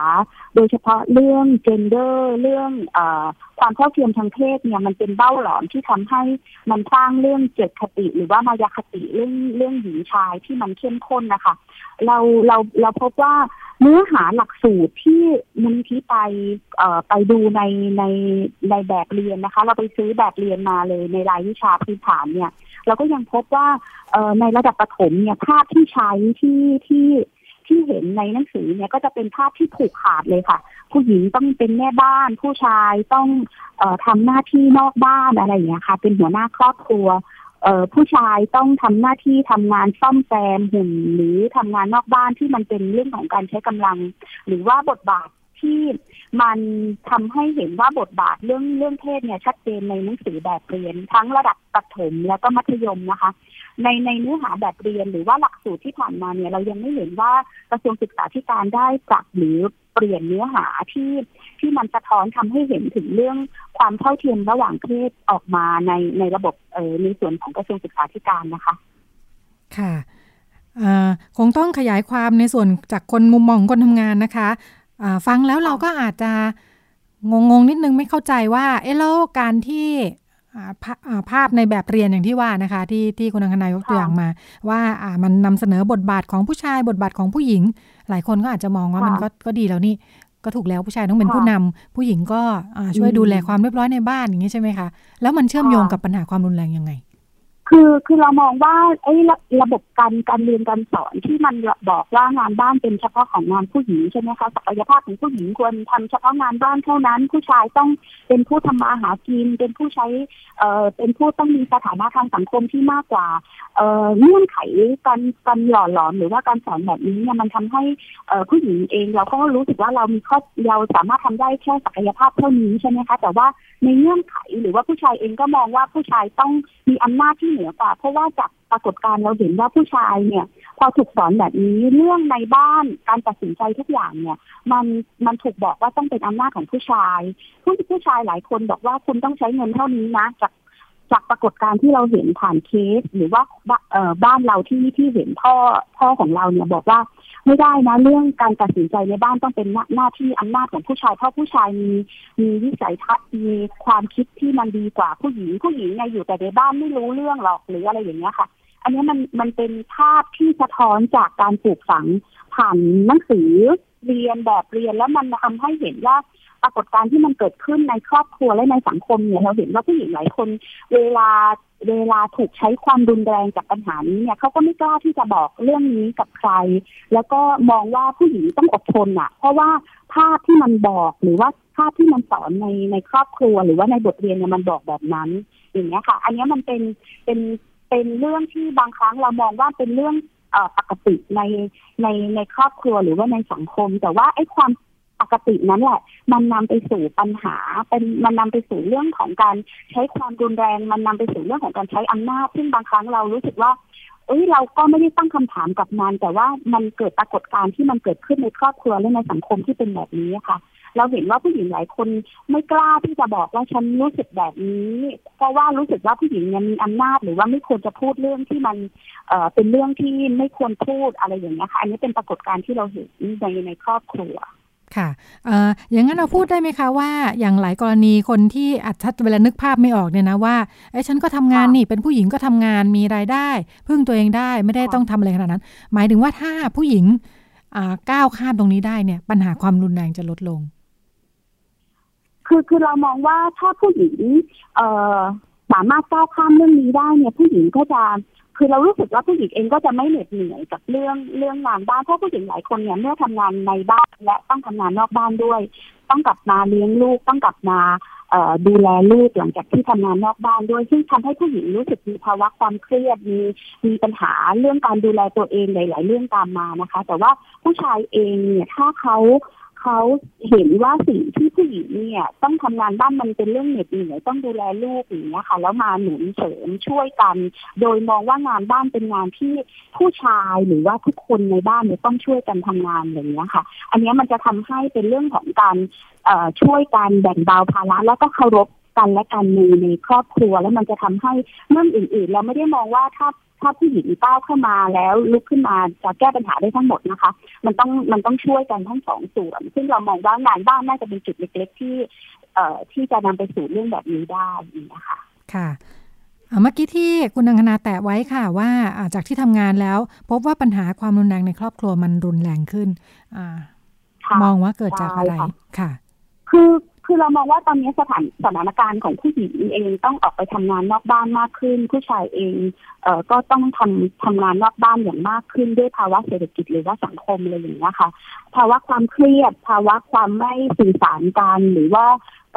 โดยเฉพาะเรื่อง gender เรื่องเอ่อความเท่าเทียมทางเพศเนี่ยมันเป็นเบ้าหลอมที่ทำให้มันสร้างเรื่องเจตคติหรือว่ามายาคติเรื่องเรื่องหญิงชายที่มันเข้มข้นนะคะเราเราเราพบว่าเนื้อหาหลักสูตรที่มูลนิธิไปเอ่อไปดูในในในแบบเรียนนะคะเราไปซื้อแบบเรียนมาเลยในรายวิชาพื้นฐานเนี่ยเราก็ยังพบว่าเอ่อในระดับประถมเนี่ยภาพที่ใช้ที่ที่ที่เห็นในหนังสือเนี่ยก็จะเป็นภาพที่ผูกขาดเลยค่ะผู้หญิงต้องเป็นแม่บ้านผู้ชายต้องเอ่อทำหน้าที่นอกบ้านอะไรอย่างเงี้ยค่ะเป็นหัวหน้าครอบครัวเอ่อผู้ชายต้องทำหน้าที่ทำงานซ่อมแซมหุ่นหรือทำงานนอกบ้านที่มันเป็นเรื่องของการใช้กำลังหรือว่าบทบาทที่มันทำให้เห็นว่าบทบาทเรื่องเรื่องเพศเนี่ยชัดเจนในหนังสือแบบเรียนทั้งระดับประถมแล้วก็มัธยมนะคะในในเนื้อหาแบบเรียนหรือว่าหลักสูตรที่ผ่านมาเนี่ยเรายังไม่เห็นว่ากระทรวงศึกษาธิการได้ปรับหรือเปลี่ยนเนื้อหาที่ที่มันสะท้อนทำให้เห็นถึงเรื่องความเท่าเทียมระหว่างเพศออกมาในในระบบเอ่อในส่วนของกระทรวงศึกษาธิการนะคะค่ะอ่าคงต้องขยายความในส่วนจากคนมุมมองคนทำงานนะคะฟังแล้วเราก็อาจจะงงๆนิดนึงไม่เข้าใจว่าเอ๊ะแล้วการที่ภาพในแบบเรียนอย่างที่ว่านะคะที่ที่คุณอังคณายกตัวอย่างมาว่ามันนำเสนอบทบาทของผู้ชายบทบาทของผู้หญิงหลายคนก็อาจจะมองว่ามันก็ก็ดีแล้วนี่ก็ถูกแล้วผู้ชายต้องเป็นผู้นำผู้หญิงก็ช่วยดูแลความเรียบร้อยในบ้านอย่างนี้ใช่ไหมคะแล้วมันเชื่อมโยงกับปัญหาความรุนแรงยังไงคือคือเรามองว่าไอ้ระบบการการเรียนการสอนที่มันบอกว่างานบ้านเป็นเฉพาะของงานผู้หญิงใช่ไหมคะศักยภาพของผู้หญิงควรทำเฉพาะงานบ้านเท่านั้นผู้ชายต้องเป็นผู้ทำมาหากินเป็นผู้ใช้เอ่อเป็นผู้ต้องมีสถานะทางสังคมที่มากกว่าเอ่อเงื่อนไขการการหล่อหลอมหรือว่าการสอนแบบนี้เนี่ยมันทำให้เอ่อผู้หญิงเองเราก็รู้สึกว่าเรามีข้อเราสามารถทำได้แค่ศักยภาพเท่านี้ใช่ไหมคะแต่ว่าในเงื่อนไขหรือว่าผู้ชายเองก็มองว่าผู้ชายต้องมีอำนาจที่เหนือกว่าเพราะว่าจากปรากฏการณ์เราเห็นว่าผู้ชายเนี่ยพอถูกสอนแบบนี้เรื่องในบ้านการตัดสินใจทุกอย่างเนี่ยมันมันถูกบอกว่าต้องเป็นอำนาจของผู้ชายผู้ผู้ชายหลายคนบอกว่าคุณต้องใช้เงินเท่านี้นะจากจากปรากฏการณ์ที่เราเห็นผ่านเคสหรือว่าเอ่อบ้านเราที่ที่เห็นพ่อพ่อของเราเนี่ยบอกว่าไม่ได้นะเรื่องการตัดสินใจในบ้านต้องเป็นหน้าที่อำนาจของผู้ชายเพราะผู้ชายมีมีวิสัยทัศน์มีความคิดที่มันดีกว่าผู้หญิงผู้หญิงเนี่ยอยู่แต่ในบ้านไม่รู้เรื่องหรอกหรืออะไรอย่างเงี้ยค่ะอันนี้มันมันเป็นภาพที่สะท้อนจากการปลูกฝังผ่านหนังสือเรียนแบบเรียนแล้วมันทำให้เห็นว่าปรากฏการณ์ที่มันเกิดขึ้นในครอบครัวและในสังคมเนี่ยเราเห็นว่าผู้หญิงหลายคนเวลาเวลาถูกใช้ความรุนแรงจากปัญหานี้เนี่ยเขาก็ไม่กล้าที่จะบอกเรื่องนี้กับใครแล้วก็มองว่าผู้หญิงต้องอดทนอ่ะเพราะว่าภาพที่มันบอกหรือว่าภาพที่มันสอนในในครอบครัวหรือว่าในบทเรียนเนี่ยมันบอกแบบนั้นอย่างเงี้ยค่ะอันนี้มันเป็นเป็นเป็นเรื่องที่บางครั้งเรามองว่าเป็นเรื่องเอ่อปกติในในในครอบครัวหรือว่าในสังคมแต่ว่าไอ้ความปกตินั้นแหละมันนำไปสู่ปัญหาเป็นมันนำไปสู่เรื่องของการใช้ความรุนแรงมันนำไปสู่เรื่องของการใช้อำนาจซึ่งบางครั้งเรารู้สึกว่าเอ้ยเราก็ไม่ได้ตั้งคำถามกับมันแต่ว่ามันเกิดปรากฏการณ์ที่มันเกิดขึ้นในครอบครัวและในสังคมที่เป็นแบบนี้ค่ะเราเห็นว่าผู้หญิงหลายคนไม่กล้าที่จะบอกว่าฉันรู้สึกแบบนี้เพราะว่ารู้สึกว่าผู้หญิงเนี่ยมีอำนาจหรือว่าไม่ควรจะพูดเรื่องที่มันเอ่อเป็นเรื่องที่ไม่ควรพูดอะไรอย่างเงี้ยค่ะอันนี้เป็นปรากฏการณ์ที่เราเห็นในในครอบครัวค่ะ อ, อย่างนั้นเราพูดได้ไหมคะว่าอย่างหลายกรณีคนที่อาจจะเวลานึกภาพไม่ออกเนี่ยนะว่าไอ้ฉันก็ทำงานนี่เป็นผู้หญิงก็ทำงานมีรายได้พึ่งตัวเองได้ไม่ได้ต้องทำอะไรขนาดนั้นหมายถึงว่าถ้าผู้หญิงก้าวข้ามตรงนี้ได้เนี่ยปัญหาความรุนแรงจะลดลงคือคือเรามองว่าถ้าผู้หญิงสามารถก้าวข้ามเรื่องนี้ได้เนี่ยผู้หญิงก็จะ คือเรารู้สึกว่าผู้หญิงเองก็จะไม่เหน็ดเหนื่อยกับเรื่องเรื่องงานบ้านเพราะผู้หญิงหลายคนเนี่ยเมื่อทำงานในบ้านและต้องทำงานนอกบ้านด้วยต้องกลับมาเลี้ยงลูกต้องกลับมาดูแลลูกหลังจากที่ทำงานนอกบ้านด้วยซึ่งทำให้ผู้หญิงรู้สึกมีภาวะความเครียดมีมีปัญหาเรื่องการดูแลตัวเองหลายๆเรื่องตามมานะคะแต่ว่าผู้ชายเองเนี่ยถ้าเขาเขาเห็นว่าสิ่งที่ผู้หญิงเนี่ยต้องทำงานบ้านมันเป็นเรื่องเหน็ดเหนื่อยต้องดูแลลูกอย่างเงี้ยค่ะแล้วมาหนุนเสริมช่วยกันโดยมองว่างานบ้านเป็นงานที่ผู้ชายหรือว่าทุกคนในบ้านเนี่ยต้องช่วยกันทำงานอย่างเงี้ยค่ะอันนี้มันจะทำให้เป็นเรื่องของการช่วยกันแบ่งเบาภาระแล้วก็เคารพกันและกันในในครอบครัวแล้วมันจะทำให้เรื่องอื่นๆเราไม่ได้มองว่าถ้าถ้าผู้หญิงก้าวเข้ามาแล้วลุกขึ้นมาจะแก้ปัญหาได้ทั้งหมดนะคะมันต้องมันต้องช่วยกันทั้งสองส่วนซึ่งเรามองว่างานบ้านน่าจะเป็นจุดเล็กๆที่เอ่อที่จะนำไปสู่เรื่องแบบนี้ได้นะคะค่ะเมื่อกี้ที่คุณอังคณาแตะไว้ค่ะว่าจากที่ทำงานแล้วพบว่าปัญหาความรุนแรงในครอบครัวมันรุนแรงขึ้นมองว่าเกิดจากอะไรค่ะคือคือเรามองว่าตอนนี้สถานสถานการณ์ของผู้หญิงเองต้องออกไปทำงานนอกบ้านมากขึ้นผู้ชายเองเอ่อก็ต้องทำทำงานนอกบ้านอย่างมากขึ้นด้วยภาวะเศรษฐกิจหรือว่าสังคมอะไรอย่างเงี้ยค่ะภาวะความเครียดภาวะความไม่สื่อสารกันหรือว่า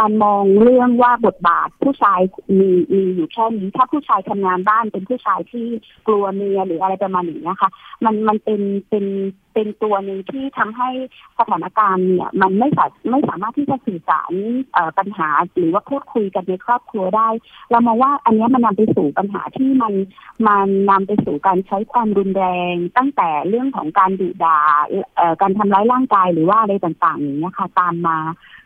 การมองเรื่องว่าบทบาทผู้ชายมีมีอยู่แค่นี้ถ้าผู้ชายทำงานบ้านเป็นผู้ชายที่กลัวเมียหรืออะไรประมาณนี้นะคะมันมันเป็นเป็นเป็นตัวหนึ่งที่ทำให้สถานการณ์เนี่ยมันไม่สามารถไม่สามารถที่จะสื่อสารปัญหาหรือว่าพูดคุยกันในครอบครัวได้เรามองว่าอันนี้มันนำไปสู่ปัญหาที่มันมันนำไปสู่การใช้ความรุนแรงตั้งแต่เรื่องของการดุด่าการทำร้ายร่างกายหรือว่าอะไรต่างๆอย่างนี้ค่ะตามมา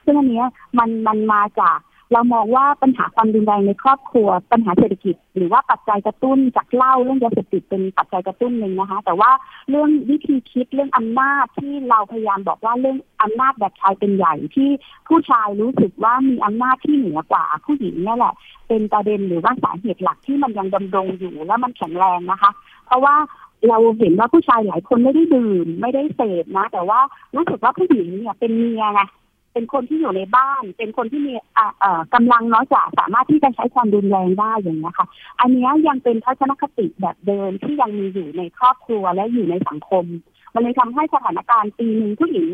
ซึ่งอันนี้มันมันมาจากเรามองว่าปัญหาความรุนแรงในครอบครัวปัญหาเศรษฐกิจหรือว่าปัจจัยกระตุ้นจากเหล้าเรื่องยาเสพติดเป็นปัจจัยกระตุ้นหนึ่งนะคะแต่ว่าเรื่องวิธีคิดเรื่องอำนาจที่เราพยายามบอกว่าเรื่องอำนาจแบบชายเป็นใหญ่ที่ผู้ชายรู้สึกว่ามีอำนาจที่เหนือกว่าผู้หญิงนี่แหละเป็นประเด็นหรือว่าสาเหตุหลักที่มันยังดำรงอยู่และมันแข็งแรงนะคะเพราะว่าเราเห็นว่าผู้ชายหลายคนไม่ได้ดื่มไม่ได้เสพนะแต่ว่ารู้สึกว่าผู้หญิงเนี่ยเป็นเมียไงเป็นคนที่อยู่ในบ้านเป็นคนที่มีกำลังน้อยกว่าสามารถที่จะใช้ความรุนแรงได้อย่างนี้ค่ะอันนี้ยังเป็นทัศนคติแบบเดิมที่ยังมีอยู่ในครอบครัวและอยู่ในสังคมมันเลยทำให้สถานการณ์ปีนึงผู้หญิง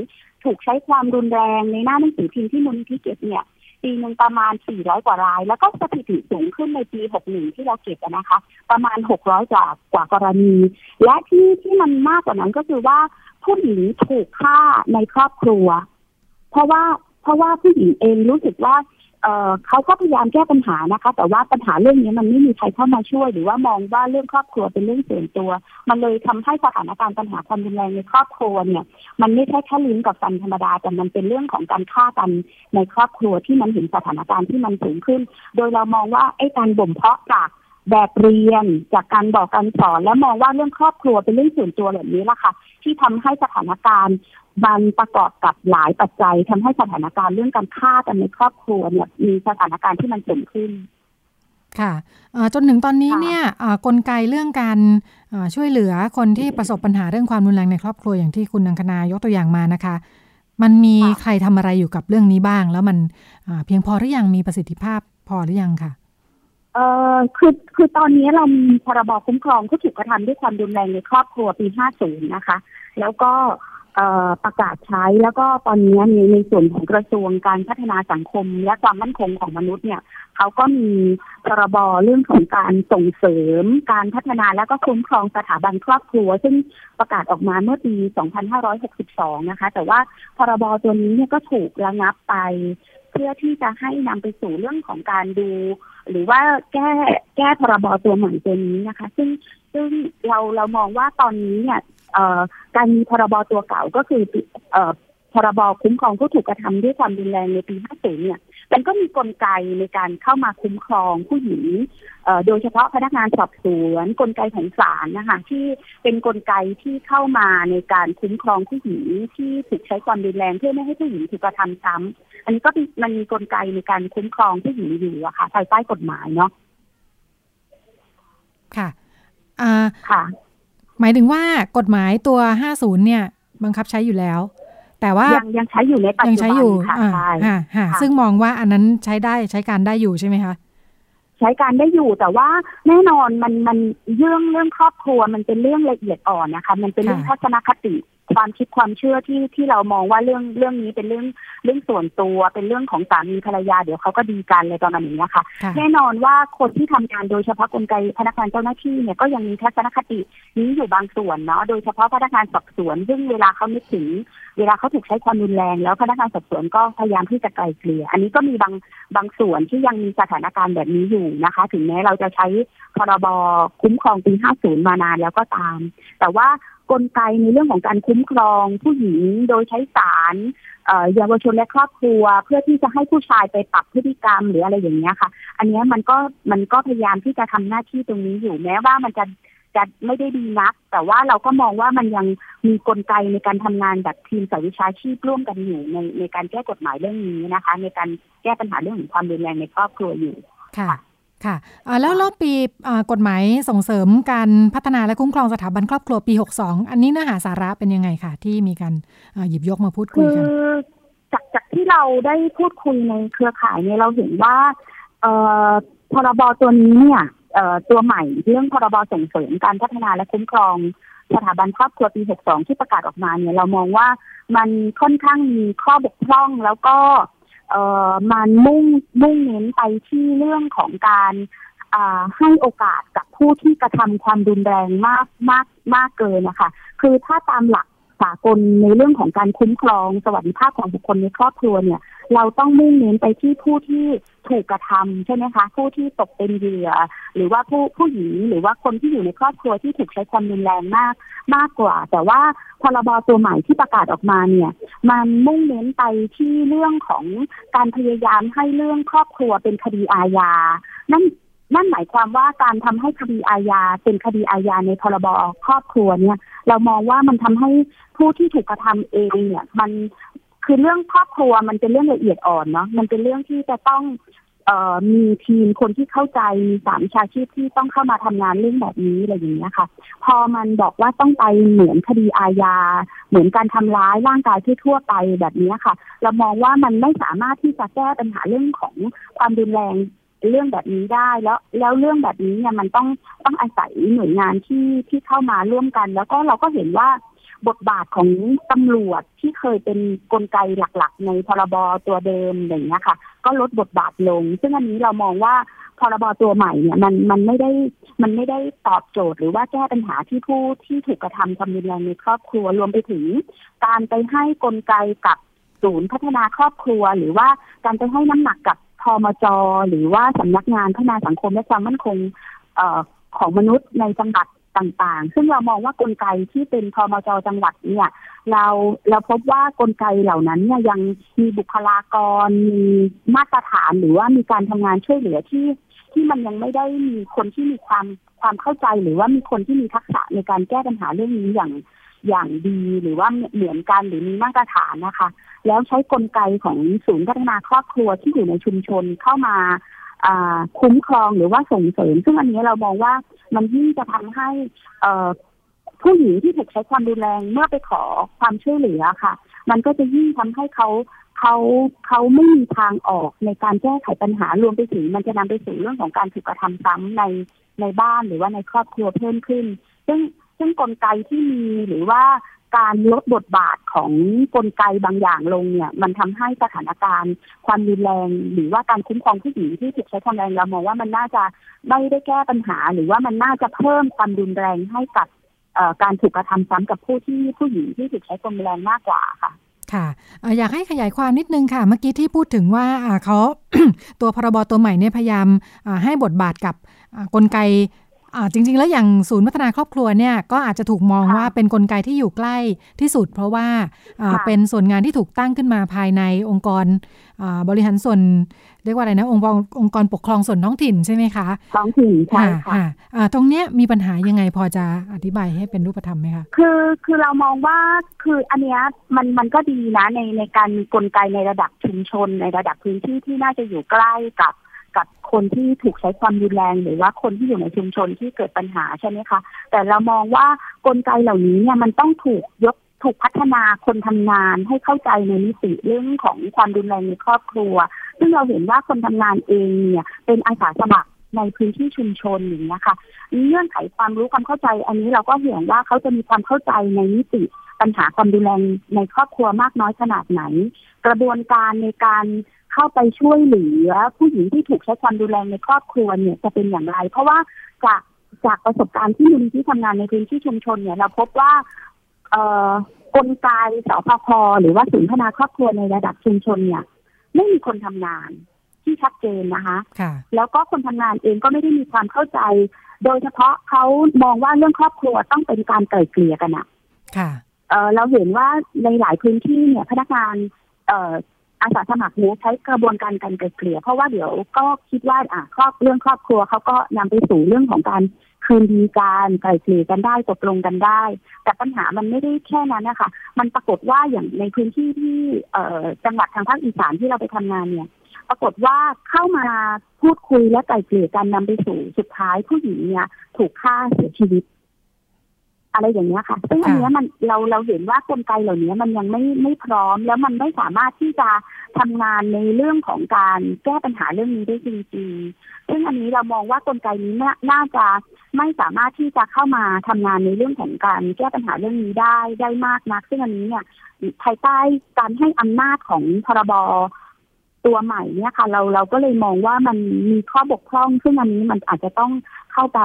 ถูกใช้ความรุนแรงในหน้าหนังสือพิมพ์ที่มูลนิธิเก็บเนี่ยปีนึงประมาณสี่ร้อยกว่ารายแล้วก็สถิติสูงขึ้นในปีหกสิบเอ็ดที่เราเก็บนะคะประมาณหกร้อยกว่ากว่ากรณีและที่ที่มันมากกว่านั้นก็คือว่าผู้หญิงถูกฆ่าในครอบครัวเพราะว่าเพราะว่าผู้หญิงเองรู้สึกว่า เอ่อ เขาก็พยายามแก้ปัญหานะคะแต่ว่าปัญหาเรื่องนี้มันไม่มีใครเข้ามาช่วยหรือว่ามองว่าเรื่องครอบครัวเป็นเรื่องส่วนตัวมันเลยทำให้สถานการณ์ปัญหาความรุนแรงในครอบครัวเนี่ยมันไม่ใช่แค่ลิ้นกับฟันธรรมดาแต่มันเป็นเรื่องของการฆ่ากันในครอบครัวที่มันเห็นสถานการณ์ที่มันสูงขึ้นโดยเรามองว่าไอ้การบ่มเพาะจากแบบเรียนจากการบอกการสอนและมองว่าเรื่องครอบครัวเป็นเรื่องส่วนตัวแบบนี้ล่ะค่ะที่ทำให้สถานการณ์มันประกอบกับหลายปัจจัยทำให้สถานการณ์เรื่องการฆ่ากันในครอบครัวเนี่ยมีสถานการณ์ที่มันเกิดขึ้นค่ะจนถึงตอนนี้เนี่ยกลไกเรื่องการช่วยเหลือคนที่ประสบปัญหาเรื่องความรุนแรงในครอบครัวอย่างที่คุณอังคณายกตัวอย่างมานะคะมันมีใครทำอะไรอยู่กับเรื่องนี้บ้างแล้วมันเพียงพอหรือยังมีประสิทธิภาพพอหรือยังค่ะเอ่อคือคือตอนนี้เรามีพรบคุ้มครองผู้ถูกกระทำด้วยความรุนแรงในครอบครัวปีห้าสิบนะคะแล้วก็ประกาศใช้แล้วก็ตอนนี้ในในส่วนของกระทรวงการพัฒนาสังคมและความมั่นคงของมนุษย์เนี่ยเขาก็มีพรบเรื่องของการส่งเสริมการพัฒนาและก็คุ้มครองสถาบันครอบครัวซึ่งประกาศออกมาเมื่อปีสองพันห้าร้อยหกสิบสองนะคะแต่ว่าพรบตัวนี้เนี่ยก็ถูกระงับไปเพื่อที่จะให้นำไปสู่เรื่องของการดูหรือว่าแก้แก้พรบตัวใหม่ตัวนี้นะคะซึ่งซึ่งเราเรามองว่าตอนนี้เนี่ยการมีพรบตัวเก่าก็คือพรบคุ้มครองผู้ถูกกระทำด้วยความรุนแรงในปีห้าสิบเนี่ยมันก็มีกลไกในการเข้ามาคุ้มครองผู้หญิงโดยเฉพาะพนักงานสอบสวนกลไกของศาลนะคะที่เป็นกลไกที่เข้ามาในการคุ้มครองผู้หญิงที่ถูกใช้ความรุนแรงเพื่อไม่ให้ผู้หญิงถูกกระทำซ้ำอันนี้ก็มันมีกลไกในการคุ้มครองผู้หญิงอยู่อะค่ะภายใต้กฎหมายเนาะค่ะค่ะหมายถึงว่ากฎหมายตัวห้าสิบเนี่ยบังคับใช้อยู่แล้วแต่ว่ายังยังใช้อยู่ในปัจจุบันค่ะใช่ซึ่งมองว่าอันนั้นใช้ได้ใช้การได้อยู่ใช่ไหมคะใ ช้การได้อยู่แต่ว่าแน่นอนมันมันเรื่องเรื่องครอบครัวมันเป็นเรื่องละเอียดอ่อนนะคะมันเป็นเรื่องทัศนคติความคิดความเชื่อที่ที่เรามองว่าเรื่องเรื่องนี้เป็นเรื่องเรื่องส่วนตัวเป็นเรื่องของสามีภรรยาเดี๋ยวเขาก็ดีกันเลยตอนนี้นะคะแน่นอนว่าคนที่ทำงานโดยเฉพาะกลไกพนักงานเจ้าหน้าที่เนี่ยก็ยังมีทัศนคตินี้อยู่บางส่วนเนาะโดยเฉพาะพนักงานสอบสวนซึ่งเวลาเขานึกถึงเวลาเขาถูกใช้ความรุนแรงแล้วพนักงานสอบสวนก็พยายามที่จะไกลเกลี่ยอันนี้ก็มีบางบางส่วนที่ยังมีสถานการณ์แบบนี้อยู่นะคะถึงแม้เราจะใช้พรบคุ้มครองปีห้าสิบมานานแล้วก็ตามแต่ว่ากลไกในเรื่องของการคุ้มครองผู้หญิงโดยใช้ศาลเยาวชนและครอบครัวเพื่อที่จะให้ผู้ชายไปปรับพฤติกรรมหรืออะไรอย่างเงี้ยค่ะอันนี้มันก็มันก็พยายามที่จะทำหน้าที่ตรงนี้อยู่แม้ว่ามันจะจะไม่ได้ดีนักแต่ว่าเราก็มองว่ามันยังมีกลไกในการทำงานแบบทีมสายวิชาชีพร่วมกันอยู่ในในการแก้กฎหมายเรื่องนี้นะคะในการแก้ปัญหาเรื่องของความรุนแรงในครอบครัวอยู่ค่ะค่ะแล้วรอบปีกฎหมายส่งเสริมการพัฒนาและคุ้มครองสถาบันครอบครัวปีหกสิบสองอันนี้เนื้อหาสาระเป็นยังไงคะที่มีการหยิบยกมาพูดคุยกันคือจากจากที่เราได้พูดคุยในเครือข่ายเนี่ยเราเห็นว่าพรบตัวนี้เนี่ยตัวใหม่เรื่องพรบส่งเสริมการพัฒนาและคุ้มครองสถาบันครอบครัวปีหกสิบสองที่ประกาศออกมาเนี่ยเรามองว่ามันค่อนข้างมีข้อบกพร่องแล้วก็เอ่อมันมุ่งมุ่งเน้นไปที่เรื่องของการอ่าให้โอกาสกับผู้ที่กระทำความรุนแรงมากมากมากเกินนะคะคือถ้าตามหลักสากลในเรื่องของการคุ้มครองสวัสดิภาพของบุคคลในครอบครัวเนี่ยเราต้องมุ่งเน้นไปที่ผู้ที่ถูกกระทำใช่ไหมคะผู้ที่ตกเป็นเหยื่อหรือว่าผู้ผู้หญิงหรือว่าคนที่อยู่ในครอบครัวที่ถูกใช้ความรุนแรงมากมากกว่าแต่ว่าพรบตัวใหม่ที่ประกาศออกมาเนี่ยมันมุ่งเน้นไปที่เรื่องของการพยายามให้เรื่องครอบครัวเป็นคดีอาญานั่นนั่นหมายความว่าการทำให้คดีอาญาเป็นคดีอาญาในพรบครอบครัวเนี่ยเรามองว่ามันทำให้ผู้ที่ถูกกระทำเองเนี่ยมันคือเรื่องครอบครัวมันเป็นเรื่องละเอียดอ่อนเนาะมันเป็นเรื่องที่จะต้องเอ่อมีทีมคนที่เข้าใจมีสามวิชาชีพที่ต้องเข้ามาทำงานเรื่องแบบนี้อะไรอย่างเงี้ยค่ะพอมันบอกว่าต้องไปเหมือนคดีอาญาเหมือนการทำร้ายร่างกายทั่วไปแบบนี้ค่ะเรามองว่ามันไม่สามารถที่จะแก้ปัญหาเรื่องของความรุนแรงเรื่องแบบนี้ได้แล้วแล้วเรื่องแบบนี้เนี่ยมันต้องต้องอาศัยหน่วยงานที่ที่เข้ามาร่วมกันแล้วก็เราก็เห็นว่าบทบาทของตำรวจที่เคยเป็นกลไกหลักๆในพรบตัวเดิมอย่างเงี้ยค่ะก็ลดบทบาทลงซึ่งอันนี้เรามองว่าพรบตัวใหม่เนี่ยมันมันไม่ได้มันไม่ได้ตอบโจทย์หรือว่าแก้ปัญหาที่ผู้ที่ถูกกระทำความรุนแรงในครอบครัวรวมไปถึงการไปให้กลไกกับศูนย์พัฒนาครอบครัวหรือว่าการไปให้น้ำหนักกับพมจ.หรือว่าสำนักงานพัฒนาสังคมและความมั่นคงเอ่อของมนุษย์ในจังหวัดต่างๆซึ่งเรามองว่ากลไกที่เป็นพมจ.จังหวัดเนี่ยเราเราพบว่ากลไกเหล่านั้นเนี่ยยังมีบุคลากรมีมาตรฐานหรือว่ามีการทำงานช่วยเหลือที่ที่มันยังไม่ได้มีคนที่มีความความเข้าใจหรือว่ามีคนที่มีทักษะในการแก้ปัญหาเรื่องนี้อย่างอย่างดีหรือว่าเหมือนกันหรือมีมาตรฐานนะคะแล้วใช้กลไกของศูนย์พัฒนาครอบครัวที่อยู่ในชุมชนเข้ามาคุ้มครองหรือว่าส่งเสริมซึ่งอันนี้เรามองว่ามันยิ่งจะทำให้ผู้หญิงที่ถูกใช้ความรุนแรงเมื่อไปขอความช่วยเหลือค่ะมันก็จะยิ่งทำให้เขาเขาเขาไม่มีทางออกในการแก้ไขปัญหารวมไปถึงมันจะนำไปสู่เรื่องของการถูกกระทำซ้ำในในบ้านหรือว่าในครอบครัวเพิ่มขึ้นซึ่งซึ่งกลไกที่มีหรือว่าการลดบทบาทของกลไกบางอย่างลงเนี่ยมันทำให้สถานการณ์ความรุนแรงหรือว่าการคุ้มครองผู้หญิงที่ถูกใช้ความรุนแรงเรามองว่ามันน่าจะไม่ได้แก้ปัญหาหรือว่ามันน่าจะเพิ่มความรุนแรงให้กับการถูกกระทำซ้ำกับผู้ที่ผู้หญิงที่ถูกใช้ความรุนแรงมากกว่าค่ะค่ะอยากให้ขยายความนิดนึงค่ะเมื่อกี้ที่พูดถึงว่าเขา ตัวพรบตัวใหม่เนี่ยพยายามให้บทบาทกับกลไกจริงๆแล้วอย่างศูนย์พัฒนาครอบครัวเนี่ยก็อาจจะถูกมองว่าเป็นกลไกที่อยู่ใกล้ที่สุดเพราะว่าเป็นส่วนงานที่ถูกตั้งขึ้นมาภายในองค์กรบริหารส่วนเรียกว่าอะไรนะองค์องค์กรปกครองส่วนท้องถิ่นใช่ไหมคะท้องถิ่นใช่ค่ะตรงเนี้ยมีปัญหายังไงพอจะอธิบายให้เป็นรูปธรรมไหมคะคือคือเรามองว่าคืออันเนี้ยมันมันก็ดีนะในในการมีกลไกในระดับชุมชนในระดับพื้นที่ที่น่าจะอยู่ใกล้กับกับคนที่ถูกใช้ความรุนแรงหรือว่าคนที่อยู่ในชุมชนที่เกิดปัญหาใช่ไหมคะแต่เรามองว่ากลไกเหล่านี้เนี่ยมันต้องถูกยกถูกพัฒนาคนทำงานให้เข้าใจในมิติเรื่องของความรุนแรงในครอบครัวซึ่งเราเห็นว่าคนทำงานเองเนี่ยเป็นอาสาสมัคร ในพื้นที่ชุมชนอย่างนี้ค่ะเงื่อนไขความรู้ความเข้าใจอันนี้เราก็เห็นว่าเขาจะมีความเข้าใจในมิติปัญหาความดูแลในครอบครัวมากน้อยขนาดไหนกระบวนการในการเข้าไปช่วยเหลือผู้หญิงที่ถูกใช้ความดูแลในครอบครัวเนี่ยจะเป็นอย่างไรเพราะว่าจากจากประสบการณ์ที่มีที่ทำงานในพื้นที่ชุมชนเนี่ยเราพบว่ากลไกสพค.หรือว่าศูนย์พัฒนาครอบครัวในระดับชุมชนเนี่ยไม่มีคนทำงานที่ชัดเจนนะคะแล้วก็คนทำงานเองก็ไม่ได้มีความเข้าใจโดยเฉพาะเขามองว่าเรื่องครอบครัวต้องเป็นการไกล่เกลี่ยกันอะเราเห็นว่าในหลายพื้นที่เนี่ยพนักงานอาสาสมัครนี้ใช้กระบวนการการไกล่เกลี่ยเพราะว่าเดี๋ยวก็คิดว่าอ่ะครอบเรื่องครอบครัวเขาก็นำไปสู่เรื่องของการคืนดีการไกล่เกลี่ยกันได้ตกลงกันได้แต่ปัญหามันไม่ได้แค่นั้นนะคะมันปรากฏว่าอย่างในพื้นที่ที่จังหวัดทางภาคอีสานที่เราไปทำงานเนี่ยปรากฏว่าเข้ามาพูดคุยและไกล่เกลี่ยกันนำไปสู่สุดท้ายผู้หญิงเนี่ยถูกฆ่าเสียชีวิตอะไรอย่างเงี้ยค่ะซึ่งอันนี้มันเราเราเห็นว่ากลไกเหล่านี้มันยังไม่ไม่พร้อมแล้วมันไม่สามารถที่จะทำงานในเรื่องของการแก้ปัญหาเรื่องนี้ได้จริงๆซึ่งอันนี้เรามองว่ากลไกนี้น่าจะไม่สามารถที่จะเข้ามาทำงานในเรื่องของการแก้ปัญหาเรื่องนี้ได้ได้มากนักซึ่งอันนี้เนี่ยภายใต้การให้อำนาจของพรบตัวใหม่เนี่ยค่ะเราเราก็เลยมองว่ามันมีข้อบกพร่องซึ่งอันนี้มันอาจจะต้องเข้าไป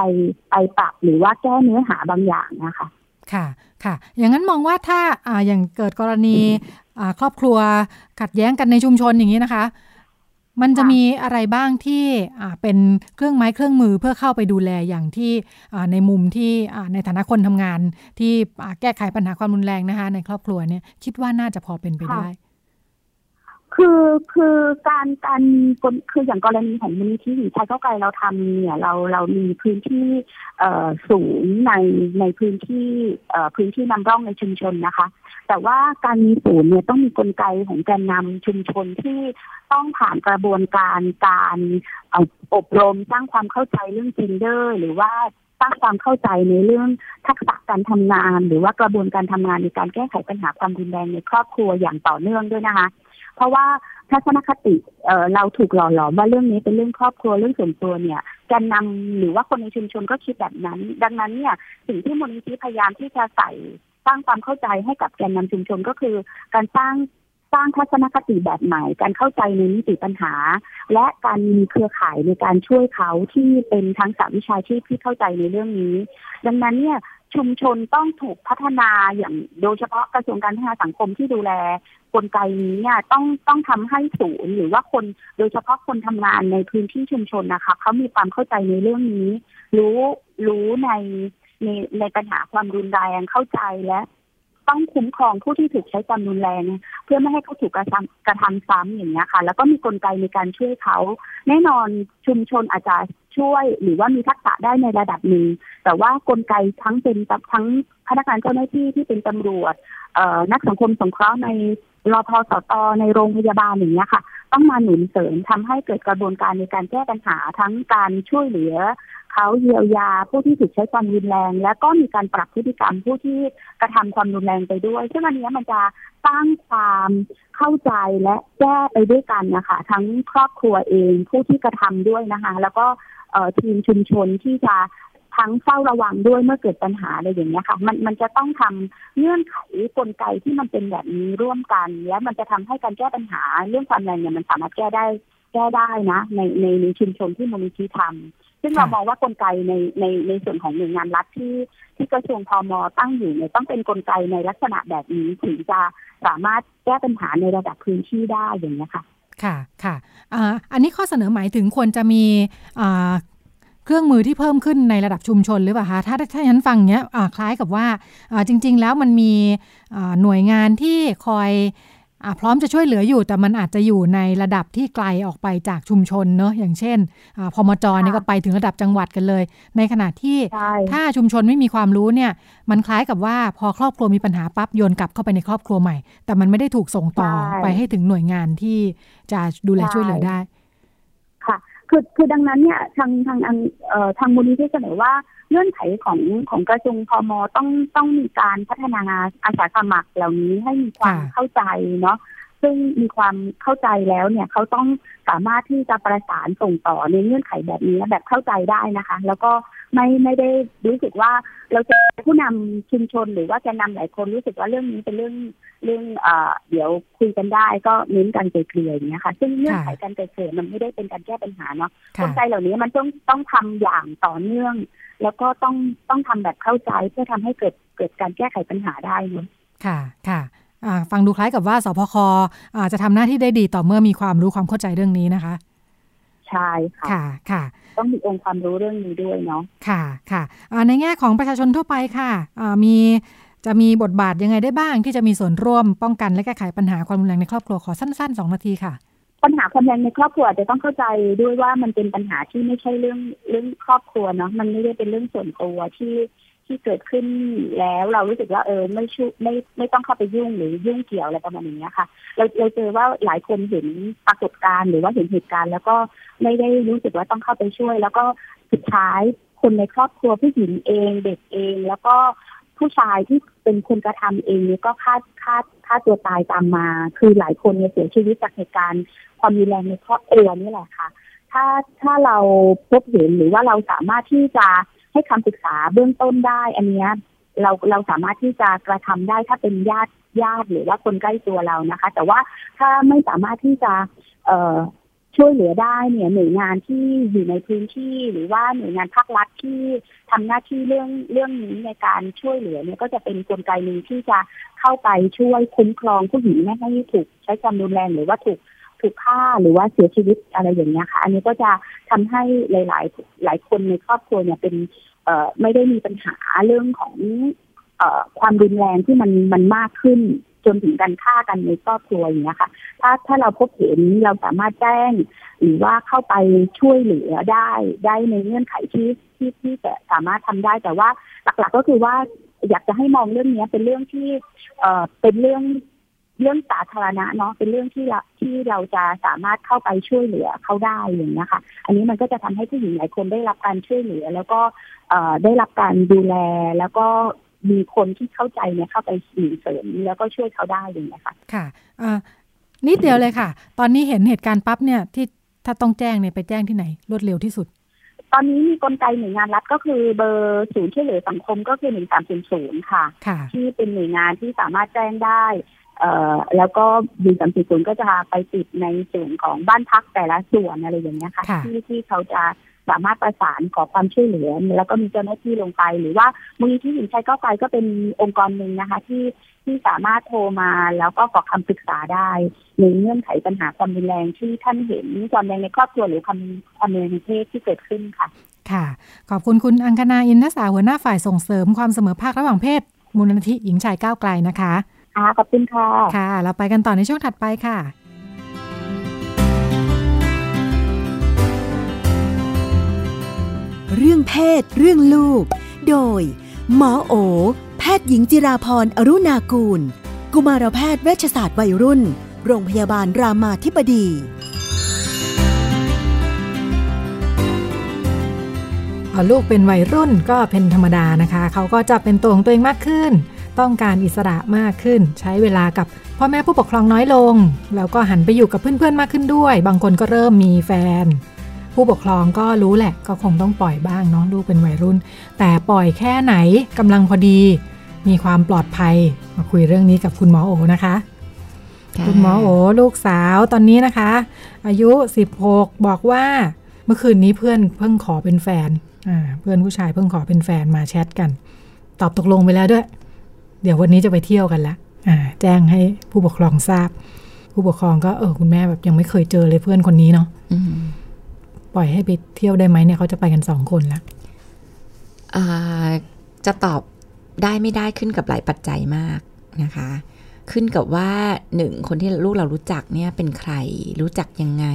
ไปปรับหรือว่าแก้เนื้อหาบางอย่างนะคะค่ะค่ะอย่างนั้นมองว่าถ้าอ่าอย่างเกิดกรณีอ่าครอบครัวขัดแย้งกันในชุมชนอย่างนี้นะคะมันจะมีอะไรบ้างที่อ่าเป็นเครื่องไม้เครื่องมือเพื่อเข้าไปดูแลอย่างที่อ่าในมุมที่อ่าในฐานะคนทำงานที่อ่าแก้ไขปัญหาความรุนแรงนะคะในครอบครัวเนี่ยคิดว่าน่าจะพอเป็นไปได้คือคือการการคืออย่างกรณีของมูลนิธิหญิงชายก้าวไกลเราทำเนี่ยเราเรามีพื้นที่สูงในในพื้นที่พื้นที่นำร่องในชุมชนนะคะแต่ว่าการมีศูนย์เนี่ยต้องมีกลไกของแกนนำชุมชนที่ต้องผ่านกระบวนการการอบรมสร้างความเข้าใจเรื่องเจนเดอร์หรือว่าสร้างความเข้าใจในเรื่องทักษะการทำงานหรือว่ากระบวนการทำงานในการแก้ไขปัญหาความรุนแรงในครอบครัวอย่างต่อเนื่องด้วยนะคะเพราะว่าทัศนคติ เ, เราถูกหล่อหลอมว่าเรื่องนี้เป็นเรื่องครอบครัวเรื่องส่วนตัวเนี่ยแกนนำหรือว่าคนในชุมชนก็คิดแบบนั้นดังนั้นเนี่ยสิ่งที่มูลนิธิพยายามที่จะใส่สร้างความเข้าใจให้กับแกนนำชุมชนก็คือการสร้างสร้างทัศนคติแบบใหม่การเข้าใจในมิติปัญหาและการมีเครือข่ายในการช่วยเขาที่เป็นทั้งสามวิชาชีพที่เข้าใจในเรื่องนี้ดังนั้นเนี่ยชุมชนต้องถูกพัฒนาอย่างโดยเฉพาะกระทรวงการพัฒนาสังคมที่ดูแลกลไกนี้เนี่ยต้องต้องทำให้ศูนย์หรือว่าคนโดยเฉพาะคนทำงานในพื้นที่ชุมชนนะคะเขามีความเข้าใจในเรื่องนี้รู้รู้ในในในปัญหาความรุนแรงเข้าใจและต้องคุ้มครองผู้ที่ถูกใช้ความรุนแรงเพื่อไม่ให้เขาถูกกระทำกระทำซ้ำอย่างนี้ค่ะแล้วก็มีกลไกในการช่วยเขาแน่นอนชุมชนอาจจะช่วยหรือว่ามีทักษะได้ในระดับหนึ่งแต่ว่ากลไกทั้งเป็นทั้งพนักงานเจ้าหน้าที่ที่เป็นตำรวจนักสังคมสงเคราะห์ในรพสตในโรงพยาบาลอย่างนี้ค่ะต้องมาหนุนเสริมทำให้เกิดกระบวนการในการแก้ปัญหาทั้งการช่วยเหลือเขาเยียวยาผู้ที่ถูกใช้ความรุนแรงและก็มีการปรับพฤติกรรมผู้ที่กระทำความรุนแรงไปด้วยซึ่งอันนี้มันจะสร้างความเข้าใจและแก้ไปด้วยกันนะคะทั้งครอบครัวเองผู้ที่กระทำด้วยนะคะแล้วก็ทีมชุมชนที่จะทั้งเฝ้าระวังด้วยเมื่อเกิดปัญหาอะไรอย่างเงี้ยค่ะมันมันจะต้องทำเงื่อนไขกลไกที่มันเป็นแบบนี้ร่วมกันและมันจะทำให้การแก้ปัญหาเรื่องความรุนแรงเนี่ยมันสามารถแก้ได้แก้ได้นะในในในชุมชนที่มูลนิธิทำซึ่งเรามองว่ากลไกในในในส่วนของหน่วยงานรัฐที่ที่กระทรวงพม.ตั้งอยู่เนี่ยต้องเป็นกลไกในลักษณะแบบนี้ถึงจะสามารถแก้ปัญหาในระดับพื้นที่ได้อย่างเงี้ยค่ะค่ะค่ะอ่าอันนี้ข้อเสนอหมายถึงควรจะมีอ่าเครื่องมือที่เพิ่มขึ้นในระดับชุมชนหรือเปล่าคะถ้าถ้าฉันฟังเนี้ยคล้ายกับว่าจริงๆแล้วมันมีหน่วยงานที่คอยพร้อมจะช่วยเหลืออยู่แต่มันอาจจะอยู่ในระดับที่ไกลออกไปจากชุมชนเนอะอย่างเช่นพมจ.นี่ก็ไปถึงระดับจังหวัดกันเลยในขณะที่ถ้าชุมชนไม่มีความรู้เนี่ยมันคล้ายกับว่าพอครอบครัวมีปัญหาปั๊บโยนกลับเข้าไปในครอบครัวใหม่แต่มันไม่ได้ถูกส่งต่อไปให้ถึงหน่วยงานที่จะดูแลช่วยเหลือได้ค่ะคือคือดังนั้นเนี่ยทางทางเอ่อทางมูลนิธิเสนอว่าเงื่อนไขของของกระทรวงพม.ต้องต้องมีการพัฒนาอาสาสมัครเหล่านี้ให้มีความเข้าใจเนาะ ซึ่งมีความเข้าใจแล้วเนี่ยเขาต้องสามารถที่จะประสานส่งต่อในเงื่อนไขแบบนี้แบบเข้าใจได้นะคะแล้วก็ไม่ไม่ได้รู้สึกว่าเราจะผู้นำชุมชนหรือว่าจะนำหลายคนรู้สึกว่าเรื่องนี้เป็นเรื่องเรื่องเอ่อเดี๋ยวคุยกันได้ก็เน้นการไกล่เกลี่ยอย่างเงี้ยค่ะซึ่งเงื่อนไขการไกล่เกลี่ยมันไม่ได้เป็นการแก้ปัญหาเนาะกลไกเหล่านี้มันต้องต้องทำอย่างต่อเนื่องแล้วก็ต้องต้องทำแบบเข้าใจเพื่อทำให้เกิดเกิดการแก้ไขปัญหาได้เนาะค่ะค่ะฟังดูคล้ายกับว่าสพค.จะทำหน้าที่ได้ดีต่อเมื่อมีความรู้ความเข้าใจเรื่องนี้นะคะใช่ค่ะค่ะต้องมีองค์ความรู้เรื่องนี้ด้วยเนาะค่ะค่ะในแง่ของประชาชนทั่วไปค่ะมีจะมีบทบาทยังไงได้บ้างที่จะมีส่วนร่วมป้องกันและแก้ไขปัญหาความรุนแรงในครอบครัวขอสั้นๆสองนาทีค่ะปัญหาความรุนแรงในครอบครัวจะต้องเข้าใจด้วยว่ามันเป็นปัญหาที่ไม่ใช่เรื่องเรื่องครอบครัวเนาะมันไม่ได้เป็นเรื่องส่วนตัวที่ที่เกิดขึ้นแล้วเรารู้สึกว่าเออไม่ช่วยไม่ไม่ต้องเข้าไปยุ่งหรือยุ่งเกี่ยวอะไรประมาณนี้ค่ะเราเราเจอว่าหลายคนเห็นปรากฏการณ์หรือว่าเห็นเหตุการณ์แล้วก็ไม่ได้รู้สึกว่าต้องเข้าไปช่วยแล้วก็สุดท้ายคนในครอบครัวผู้หญิงเองเด็กเองแล้วก็ผู้ชายที่เป็นคนกระทำเองก็ฆ่าฆ่าฆ่าตัวตายตามมาคือหลายคนเนี่ยเสียชีวิตจากเหตุการณ์ความรุนแรงในครอบครัวนี่แหละค่ะถ้าถ้าเราพบเห็นหรือว่าเราสามารถที่จะให้คำปรึกษาเบื้องต้นได้อันนี้เราเราสามารถที่จะกระทำได้ถ้าเป็นญาติญาติหรือว่าคนใกล้ตัวเรานะคะแต่ว่าถ้าไม่สามารถที่จะเอ่อช่วยเหลือได้เนี่ยหน่วยงานที่อยู่ในพื้นที่หรือว่าหน่วยงานภาครัฐที่ทำหน้าที่เรื่องเรื่องนี้ในการช่วยเหลือเนี่ยก็จะเป็นกลไกหนึ่งที่จะเข้าไปช่วยคุ้มครองผู้หญิงไม่ให้ถูกใช้ความรุนแรงหรือว่าถูกถูกฆ่าหรือว่าเสียชีวิตอะไรอย่างเงี้ยค่ะอันนี้ก็จะทำให้หลายๆหลายคนในครอบครัวเนี่ยเป็นเอ่อไม่ได้มีปัญหาเรื่องของเอ่อความรุนแรงที่มันมันมากขึ้นจนถึงการฆ่ากันในครอบครัวอย่างเงี้ยค่ะถ้าถ้าเราพบเห็นเราสามารถแจ้งหรือว่าเข้าไปช่วยเหลือได้ได้ในเงื่อนไขที่ที่ที่จะสามารถทำได้แต่ว่าหลักๆก็คือว่าอยากจะให้มองเรื่องนี้เป็นเรื่องที่เอ่อเป็นเรื่องเรื่องสาธารณะเนาะเป็นเรื่องที่เราที่เราจะสามารถเข้าไปช่วยเหลือเขาได้อย่างนี้ค่ะอันนี้มันก็จะทำให้ผู้หญิงหลายคนได้รับการช่วยเหลือแล้วก็ได้รับการดูแลแล้วก็มีคนที่เข้าใจเนี่ยเข้าไปส่งเสริมแล้วก็ช่วยเขาได้อย่างนี้ค่ะค่ะนิดเดียวเลยค่ะตอนนี้เห็นเหตุการณ์ปั๊บเนี่ยที่ถ้าต้องแจ้งเนี่ยไปแจ้งที่ไหนรวดเร็วที่สุดตอนนี้มีกลไกหน่วยงานรัฐก็คือเบอร์ศูนย์ช่วยเหลือสังคมก็คือหนึ่งสามศูนย์ศูนย์ค่ะที่เป็นหน่วยงานที่สามารถแจ้งได้เอ่อแล้วก็ยูสามสี่ศูนย์ก็จะไปติดในส่วนของบ้านพักแต่ละส่วนอะไรอย่างเงี้ยค่ะที่ที่เขาจะสามารถประสานขอความช่วยเหลือแล้วก็มีเจ้าหน้าที่ลงไปหรือว่ามูลนิธิหญิงชายก้าวไกลก็เป็นองค์กรหนึ่งนะคะที่ที่สามารถโทรมาแล้วก็ขอคำปรึกษาได้ในเงื่อนไขปัญหาความรุนแรงที่ท่านเห็นความรุนแรงในครอบครัวหรือความความรุนแรงในเพศที่เกิดขึ้นค่ะค่ะขอบคุณคุณอังคณาอินทสาหัวหน้าฝ่ายส่งเสริมความเสมอภาคระหว่างเพศมูลนิธิหญิงชายก้าวไกลนะคะขอบคุณค่ะค่ะเราไปกันต่อในช่วงถัดไปค่ะเรื่องเพศเรื่องลูกโดยหมอโอแพทย์หญิงจิราพรอรุณากูลกุมารแพทย์เวชศาสตร์วัยรุ่นโรงพยาบาลรามาธิบดีพอลูกเป็นวัยรุ่นก็เป็นธรรมดานะคะเขาก็จะเป็นตัวของตัวเองมากขึ้นต้องการอิสระมากขึ้นใช้เวลากับพ่อแม่ผู้ปกครองน้อยลงแล้วก็หันไปอยู่กับเพื่อนๆมากขึ้นด้วยบางคนก็เริ่มมีแฟนผู้ปกครองก็รู้แหละก็คงต้องปล่อยบ้างเนาะลูกเป็นวัยรุ่นแต่ปล่อยแค่ไหนกำลังพอดีมีความปลอดภัยมาคุยเรื่องนี้กับคุณหมอโอนะคะคุณหมอโอลูกสาวตอนนี้นะคะอายุสิบหกบอกว่าเมื่อคืนนี้เพื่อนเพิ่งขอเป็นแฟนเพื่อนผู้ชายเพิ่งขอเป็นแฟนมาแชทกันตอบตกลงไปแล้วด้วยเดี๋ยววันนี้จะไปเที่ยวกันละแจ้งให้ผู้ปกครองทราบผู้ปกครองก็เออคุณแม่แบบยังไม่เคยเจอเลยเพื่อนคนนี้เนาะปล่อยให้ไปเที่ยวได้ไหมเนี่ยเขาจะไปกันสองคนละจะตอบได้ไม่ได้ขึ้นกับหลายปัจจัยมากนะคะขึ้นกับว่าหนึ่งคนที่ลูกเรารู้จักเนี่ยเป็นใครรู้จักยังไง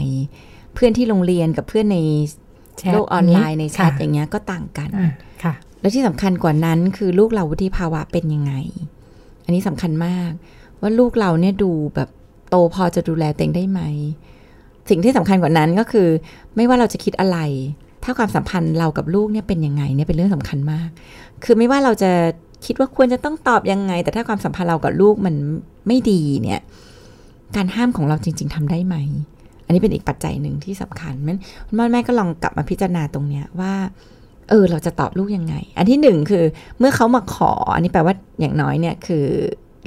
เพื่อนที่โรงเรียนกับเพื่อนในโลกออนไลน์ในแชทอย่างเงี้ยก็ต่างกันและที่สำคัญกว่านั้นคือลูกเราวุฒิภาวะเป็นยังไงอันนี้สำคัญมากว่าลูกเราเนี่ยดูแบบโตพอจะดูแลตัวเองได้ไหมสิ่งที่สำคัญกว่านั้นก็คือไม่ว่าเราจะคิดอะไรถ้าความสัมพันธ์เรากับลูกเนี่ยเป็นยังไงเนี่ยเป็นเรื่องสำคัญมากคือไม่ว่าเราจะคิดว่าควรจะต้องตอบยังไงแต่ถ้าความสัมพันธ์เรากับลูกมันไม่ดีเนี่ย การห้ามของเราจริงๆทำได้ไหมอันนี้เป็นอีกปัจจัยหนึ่งที่สำคัญมันคุณพ่อแม่ก็ลองกลับมาพิจารณาตรงเนี้ยว่าเออเราจะตอบลูกยังไงอันที่หนึ่งคือเมื่อเขามาขออันนี้แปลว่าอย่างน้อยเนี่ยคือ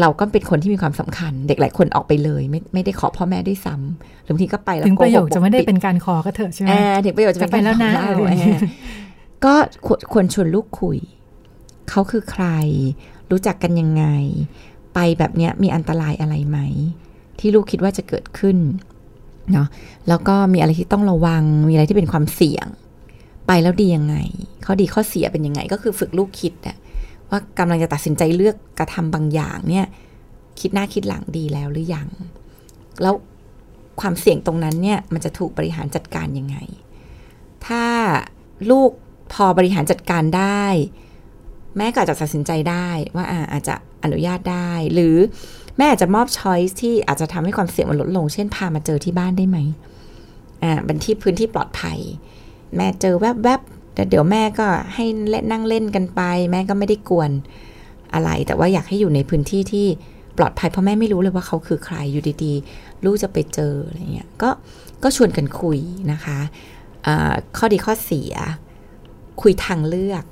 เราก็เป็นคนที่มีความสำคัญเด็กหลายคนออกไปเลยไม่ไม่ได้ขอพ่อแม่ด้วยซ้ำบางทีก็ไปแล้วก็ถึงประโยคจะไม่ได้เป็นการขอก็เถอะใช่ไหมถึงประโยคจะเป็นแล้วนะก็ควรชวนลูกคุยเขาคือใครรู้จักกันยังไงไปแบบเนี้ยมีอันตรายอะไรไหมที่ลูกคิดว่าจะเกิดขึ้นเนาะแล้วก็มีอะไรที่ต้องระวังมีอะไรที่เป็นความเสี่ยงไปแล้วดียังไงข้อดีข้อเสียเป็นยังไงก็คือฝึกลูกคิดอะว่ากำลังจะตัดสินใจเลือกกระทำบางอย่างเนี่ยคิดหน้าคิดหลังดีแล้วหรือยังแล้วความเสี่ยงตรงนั้นเนี่ยมันจะถูกบริหารจัดการยังไงถ้าลูกพอบริหารจัดการได้แม่ก็อาจจะตัดสินใจได้ว่าอ่าอาจจะอนุญาตได้หรือแม่อาจจะมอบช้อยส์ที่อาจจะทำให้ความเสี่ยงมันลดลงเช่นพามาเจอที่บ้านได้ไหมอ่าเป็นที่พื้นที่ปลอดภัยแม่เจอแวบๆ แ, แต่เดี๋ยวแม่ก็ให้เล่นนั่งเล่นกันไปแม่ก็ไม่ได้กวนอะไรแต่ว่าอยากให้อยู่ในพื้นที่ที่ปลอดภัยเพราะแม่ไม่รู้เลยว่าเขาคือใครอยู่ดีๆลูกจะไปเจออะไรเงี้ยก็ก็ชวนกันคุยนะคะอ่าข้อดีข้อเสียคุยทางเลือก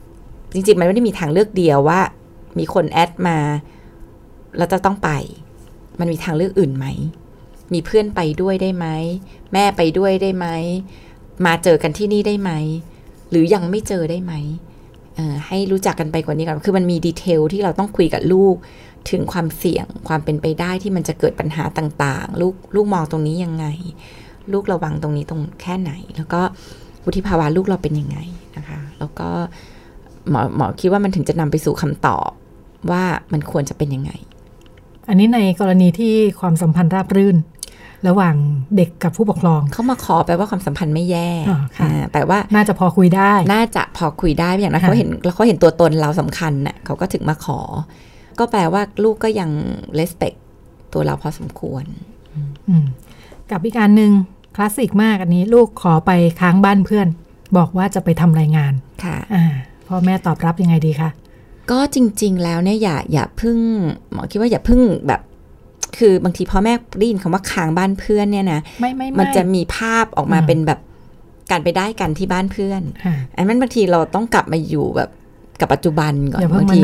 จริงๆมันไม่ได้มีทางเลือกเดียวว่ามีคนแอดมาแล้วจะต้องไปมันมีทางเลือกอื่นไหมมีเพื่อนไปด้วยได้ไหมแม่ไปด้วยได้ไหมมาเจอกันที่นี่ได้ไหมหรือยังไม่เจอได้ไหมให้รู้จักกันไปกว่านี้ก่อนคือมันมีดีเทลที่เราต้องคุยกับลูกถึงความเสี่ยงความเป็นไปได้ที่มันจะเกิดปัญหาต่างๆลูกลูกมองตรงนี้ยังไงลูกระวังตรงนี้ตรงแค่ไหนแล้วก็วุฒิภาวะลูกเราเป็นยังไงนะคะแล้วก็หมอหมอคิดว่ามันถึงจะนำไปสู่คำตอบว่ามันควรจะเป็นยังไงอันนี้ในกรณีที่ความสัมพันธ์ราบรื่นระหว่างเด็กกับผู้ปกครองเขามาขอแปลว่าความสัมพันธ์ไม่แย่แปลว่าน่าจะพอคุยได้น่าจะพอคุยได้อย่างนั้นเขาเห็นแล้วเขาเห็นตัวตนเราสำคัญน่ะเขาก็ถึงมาขอก็แปลว่าลูกก็ยัง respect ตัวเราพอสมควรกับอีกอันนึงคลาสสิกมากอันนี้ลูกขอไปค้างบ้านเพื่อนบอกว่าจะไปทำรายงานค่ะพ่อแม่ตอบรับยังไงดีคะก็จริงๆแล้วเนี่ยอย่าอย่าพึ่งหมอคิดว่าอย่าพึ่งแบบคือบางทีพ่อแม่ได้ยินคำว่าค้างบ้านเพื่อนเนี่ยนะ ไม่ไม่ไม่มันจะมีภาพออกมาเป็นแบบการไปได้กันที่บ้านเพื่อนอันนั้นบางทีเราต้องกลับมาอยู่แบบกับปัจจุบันก่อนบางที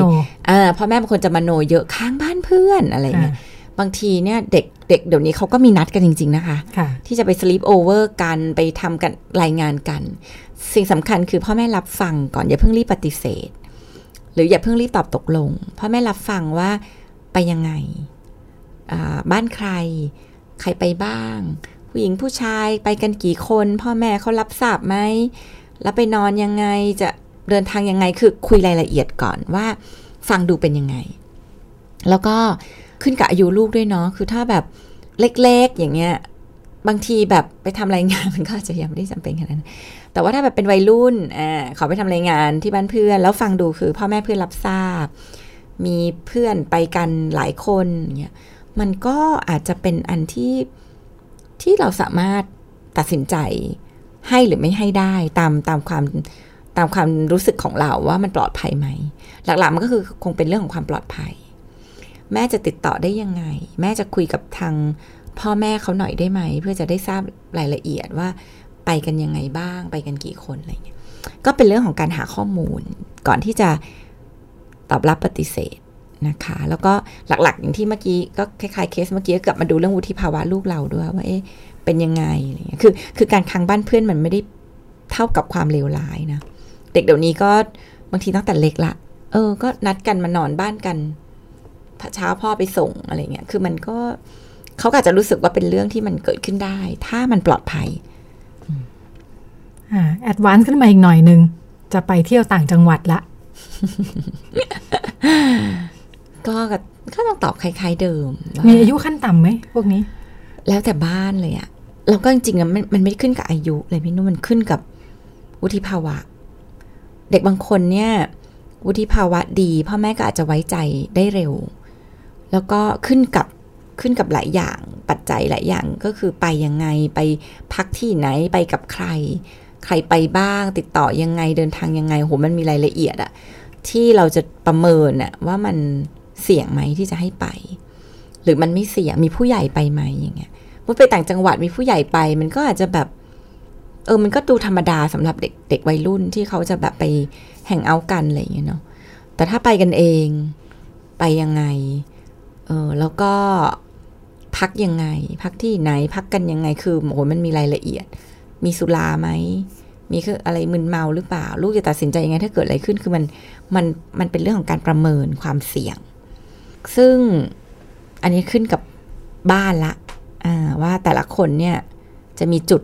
พ่อแม่บางคนจะมโนเยอะค้างบ้านเพื่อนอะไรเงี้ยบางทีเนี่ยเด็กเด็กเดี๋ยวนี้เขาก็มีนัดกันจริงๆนะคะที่จะไปสลีปโอเวอร์กันไปทำกันรายงานกันสิ่งสำคัญคือพ่อแม่รับฟังก่อนอย่าเพิ่งรีบปฏิเสธหรืออย่าเพิ่งรีบตอบตกลงพ่อแม่รับฟังว่าไปยังไงบ้านใครใครไปบ้างผู้หญิงผู้ชายไปกันกี่คนพ่อแม่เขารับทราบไหมแล้วไปนอนยังไงจะเดินทางยังไงคือคุยรายละเอียดก่อนว่าฟังดูเป็นยังไงแล้วก็ขึ้นกับอายุลูกด้วยเนาะคือถ้าแบบเล็กๆอย่างเงี้ยบางทีแบบไปทำรายงานมันก็จะยังไม่ได้จำเป็นขนาดนั้นแต่ว่าถ้าแบบเป็นวัยรุ่นอ่าขอไปทำรายงานที่บ้านเพื่อนแล้วฟังดูคือพ่อแม่เพื่อนรับทราบมีเพื่อนไปกันหลายคนอย่างเงี้ยมันก็อาจจะเป็นอันที่ที่เราสามารถตัดสินใจให้หรือไม่ให้ได้ตามตามความตามความรู้สึกของเราว่ามันปลอดภัยไหมหลักๆมันก็คือคงเป็นเรื่องของความปลอดภัยแม่จะติดต่อได้ยังไงแม่จะคุยกับทางพ่อแม่เขาหน่อยได้ไหมเพื่อจะได้ทราบรายละเอียดว่าไปกันยังไงบ้างไปกันกี่คนอะไรเงี้ยก็เป็นเรื่องของการหาข้อมูลก่อนที่จะตอบรับปฏิเสธนะคะแล้วก็หลักๆอย่างที่เมื่อกี้ก็คล้ายๆเคสเมื่อกี้ก็กลับมาดูเรื่องวุฒิภาวะลูกเราด้วยว่าเอ๊ะเป็นยังไงอะไรเงี้ยคือคือการค้างบ้านเพื่อนมันไม่ได้เท่ากับความเลวร้ายนะเด็กเดี๋ยวนี้ก็บางทีตั้งแต่เล็กละเออก็นัดกันมานอนบ้านกันเช้าพ่อไปส่งอะไรเงี้ยคือมันก็เขาอาจจะรู้สึกว่าเป็นเรื่องที่มันเกิดขึ้นได้ถ้ามันปลอดภัยอ่าแอดวานซ์ขึ้นมาอีกหน่อยนึงจะไปเที่ยวต่างจังหวัดละ ก็ก็ต้องตอบคล้ายๆเดิมมีอายุขั้นต่ำไหมพวกนี้แล้วแต่บ้านเลยอะเราก็จริงๆนะมันมันไม่ได้ขึ้นกับอายุเลยพี่นุ่มมันขึ้นกับวุฒิภาวะเด็กบางคนเนี่ยวุฒิภาวะดีพ่อแม่ก็อาจจะไว้ใจได้เร็วแล้วก็ขึ้นกับขึ้นกับหลายอย่างปัจจัยหลายอย่างก็คือไปยังไงไปพักที่ไหนไปกับใครใครไปบ้างติดต่อยังไงเดินทางยังไงโหมันมีรายละเอียดอะที่เราจะประเมินอะว่ามันเสี่ยงไหมที่จะให้ไป หรือมันไม่เสี่ยงมีผู้ใหญ่ไปไหมอย่างเงี้ยมุดไปต่างจังหวัดมีผู้ใหญ่ไปมันก็อาจจะแบบเออมันก็ดูธรรมดาสำหรับเด็กเด็กวัยรุ่นที่เขาจะแบบไปแฮงเอาท์กันอะไรอย่างเงี้ยเนาะแต่ถ้าไปกันเองไปยังไงเออแล้วก็พักยังไงพักที่ไหนพักกันยังไงคือโหมันมีรายละเอียดมีสุราไหมมีคืออะไรมึนเมาหรือเปล่าลูกจะตัดสินใจยังไงถ้าเกิดอะไรขึ้นคือมันมันมันเป็นเรื่องของการประเมินความเสี่ยงซึ่งอันนี้ขึ้นกับบ้านละอ่าว่าแต่ละคนเนี่ยจะมีจุด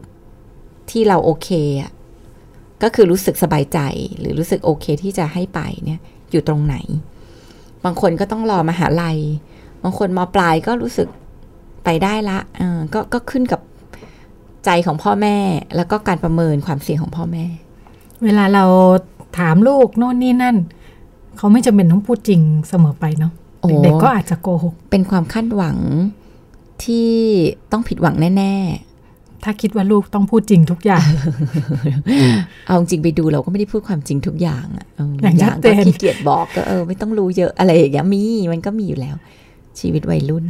ที่เราโอเคอ่ะก็คือรู้สึกสบายใจหรือรู้สึกโอเคที่จะให้ไปเนี่ยอยู่ตรงไหนบางคนก็ต้องรอมหาลัยบางคนม.ปลายก็รู้สึกไปได้ละอ่าก็ก็ขึ้นกับใจของพ่อแม่แล้วก็การประเมินความเสี่ยงของพ่อแม่เวลาเราถามลูกโน่นนี่นั่นเขาไม่จำเป็นต้องพูดจริงเสมอไปเนาะเด็กๆก็อาจจะโกหกเป็นความคาดหวังที่ต้องผิดหวังแน่ๆถ้าคิดว่าลูกต้องพูดจริงทุกอย่าง เอาจริงไปดูเราก็ไม่ได้พูดความจริงทุกอย่างอ่ะอย่างอย่างก็ขี้เกียจบอกก็เออไม่ต้องรู้เยอะอะไรอย่างเงี้ยมีมันก็มีอยู่แล้วชีวิตวัยรุ่น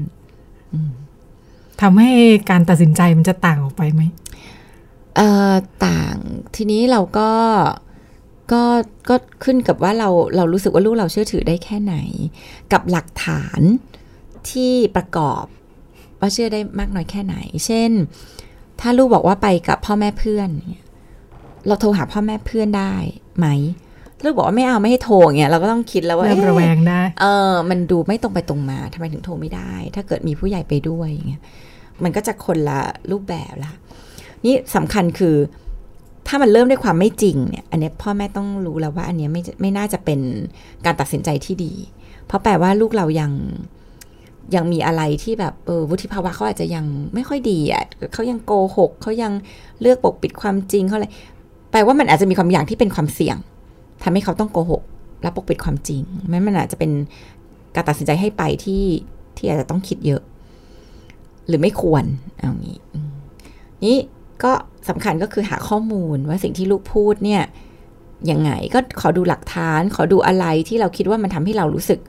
ทำให้การตัดสินใจมันจะต่างออกไปไหมเอ่อต่างทีนี้เราก็ก็ก็ขึ้นกับว่าเราเรารู้สึกว่าลูกเราเชื่อถือได้แค่ไหนกับหลักฐานที่ประกอบว่าเชื่อได้มากน้อยแค่ไหนเช่นถ้าลูกบอกว่าไปกับพ่อแม่เพื่อนเราโทรหาพ่อแม่เพื่อนได้ไหมลูกบอกว่าไม่เอาไม่ให้โทรเนี่ยเราก็ต้องคิดแล้วว่าเริ่มระแวงได้เออมันดูไม่ตรงไปตรงมาทำไมถึงโทรไม่ได้ถ้าเกิดมีผู้ใหญ่ไปด้วยอย่างเงี้ยมันก็จะคนละรูปแบบละนี่สำคัญคือถ้ามันเริ่มด้วยความไม่จริงเนี่ยอันนี้พ่อแม่ต้องรู้แล้วว่าอันนี้ไม่ไม่น่าจะเป็นการตัดสินใจที่ดีเพราะแปลว่าลูกเรายังยังมีอะไรที่แบบเออวุฒิภาวะเขาอาจจะยังไม่ค่อยดีอ่ะเขายังโกหกเขายังเลือกปกปิดความจริงเขาอะไรแปลว่ามันอาจจะมีความอย่างที่เป็นความเสี่ยงทำให้เขาต้องโกหกและปกปิดความจริงมันมันอาจจะเป็นการตัดสินใจให้ไปที่ที่อาจจะต้องคิดเยอะหรือไม่ควรเอางี้นี่ก็สำคัญก็คือหาข้อมูลว่าสิ่งที่ลูกพูดเนี่ยยังไงก็ขอดูหลักฐานขอดูอะไรที่เราคิดว่ามันทำให้เรารู้สึก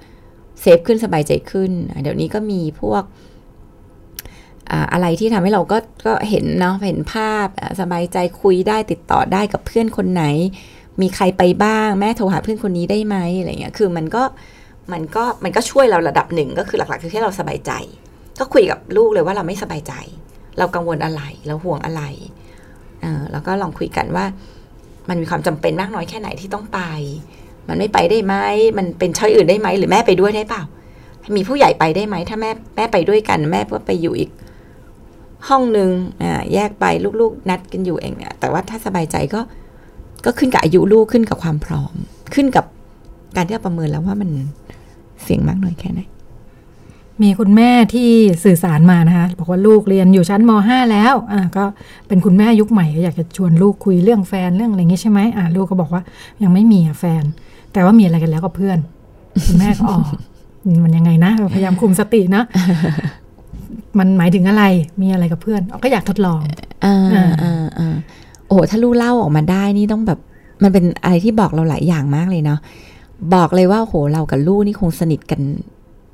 เซฟขึ้นสบายใจขึ้นเดี๋ยวนี้ก็มีพวกอะไรที่ทำให้เราก็ก็เห็นเนาะเห็นภาพสบายใจคุยได้ติดต่อได้กับเพื่อนคนไหนมีใครไปบ้างแม่โทรหาเพื่อนคนนี้ได้ไหมอะไรเงี้ยคือมันก็มันก็มันก็ช่วยเราระดับหนึ่งก็คือหลักๆคือให้เราสบายใจก็คุยกับลูกเลยว่าเราไม่สบายใจเรากังวลอะไรเราห่วงอะไรเออแล้วก็ลองคุยกันว่ามันมีความจำเป็นมากน้อยแค่ไหนที่ต้องไปมันไม่ไปได้ไหมมันเป็นช้อยอื่นได้ไหมหรือแม่ไปด้วยได้เปล่ามีผู้ใหญ่ไปได้ไหมถ้าแม่แม่ไปด้วยกันแม่ก็ไปอยู่อีกห้องนึงอ่าแยกไปลูกๆนัดกันอยู่เองเนี่ยแต่ว่าถ้าสบายใจก็ก็ขึ้นกับอายุลูกขึ้นกับความพร้อมขึ้นกับการที่เราประเมินแล้วว่ามันเสี่ยงมากน้อยแค่ไหนมีคุณแม่ที่สื่อสารมานะคะบอกว่าลูกเรียนอยู่ชั้นม.ห้า แล้วอ่ะก็เป็นคุณแม่ยุคใหม่ก็อยากจะชวนลูกคุยเรื่องแฟนเรื่องอะไรอย่างงี้ใช่ไหมอ่ะลูกก็บอกว่ายังไม่มีแฟนแต่ว่ามีอะไรกันแล้วกับเพื่อนคุณแม่ก็อ๋อมันยังไงนะพยายามคุมสตินะมันหมายถึงอะไรมีอะไรกับเพื่อนก็อยากทดลองอ่าอ่าอ่าโอ้ถ้าลูกเล่าออกมาได้นี่ต้องแบบมันเป็นอะไรที่บอกเราหลายอย่างมากเลยเนาะบอกเลยว่าโอ้โหเรากับลูกนี่คงสนิทกัน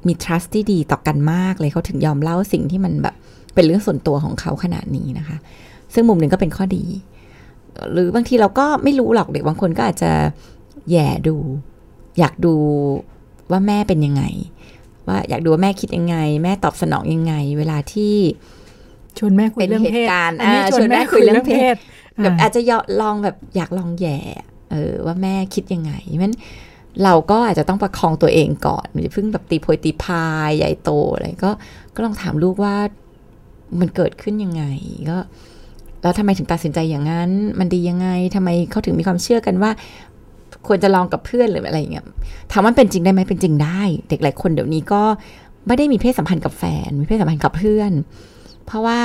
มี trust ที่ดีต่อกันมากเลยเขาถึงยอมเล่าสิ่งที่มันแบบเป็นเรื่องส่วนตัวของเขาขนาดนี้นะคะซึ่งมุมหนึ่งก็เป็นข้อดีหรือบางทีเราก็ไม่รู้หรอกเด็กบางคนก็อาจจะแย่ดูอยากดูว่าแม่เป็นยังไงว่าอยากดูว่าแม่คิดยังไงแม่ตอบสนองยังไงเวลาที่ชวนแม่คุยเรื่องเพศอันนี้ชวนแม่คุยเรื่องเพศแบบอาจจะลองแบบอยากลองแย่เออว่าแม่คิดยังไงมันเราก็อาจจะต้องประคองตัวเองก่อนอย่าเพิ่งแบบตีโพยตีพายใหญ่โตอะไรก็ก็ลองถามลูกว่ามันเกิดขึ้นยังไงก็แล้วทำไมถึงตัดสินใจอย่างนั้นมันดียังไงทำไมเขาถึงมีความเชื่อกันว่าควรจะลองกับเพื่อนหรืออะไรอย่างเงี้ยถามว่าเป็นจริงได้ไหมเป็นจริงได้เด็กหลายคนเดี๋ยวนี้ก็ไม่ได้มีเพศสัมพันธ์กับแฟนมีเพศสัมพันธ์กับเพื่อนเพราะว่า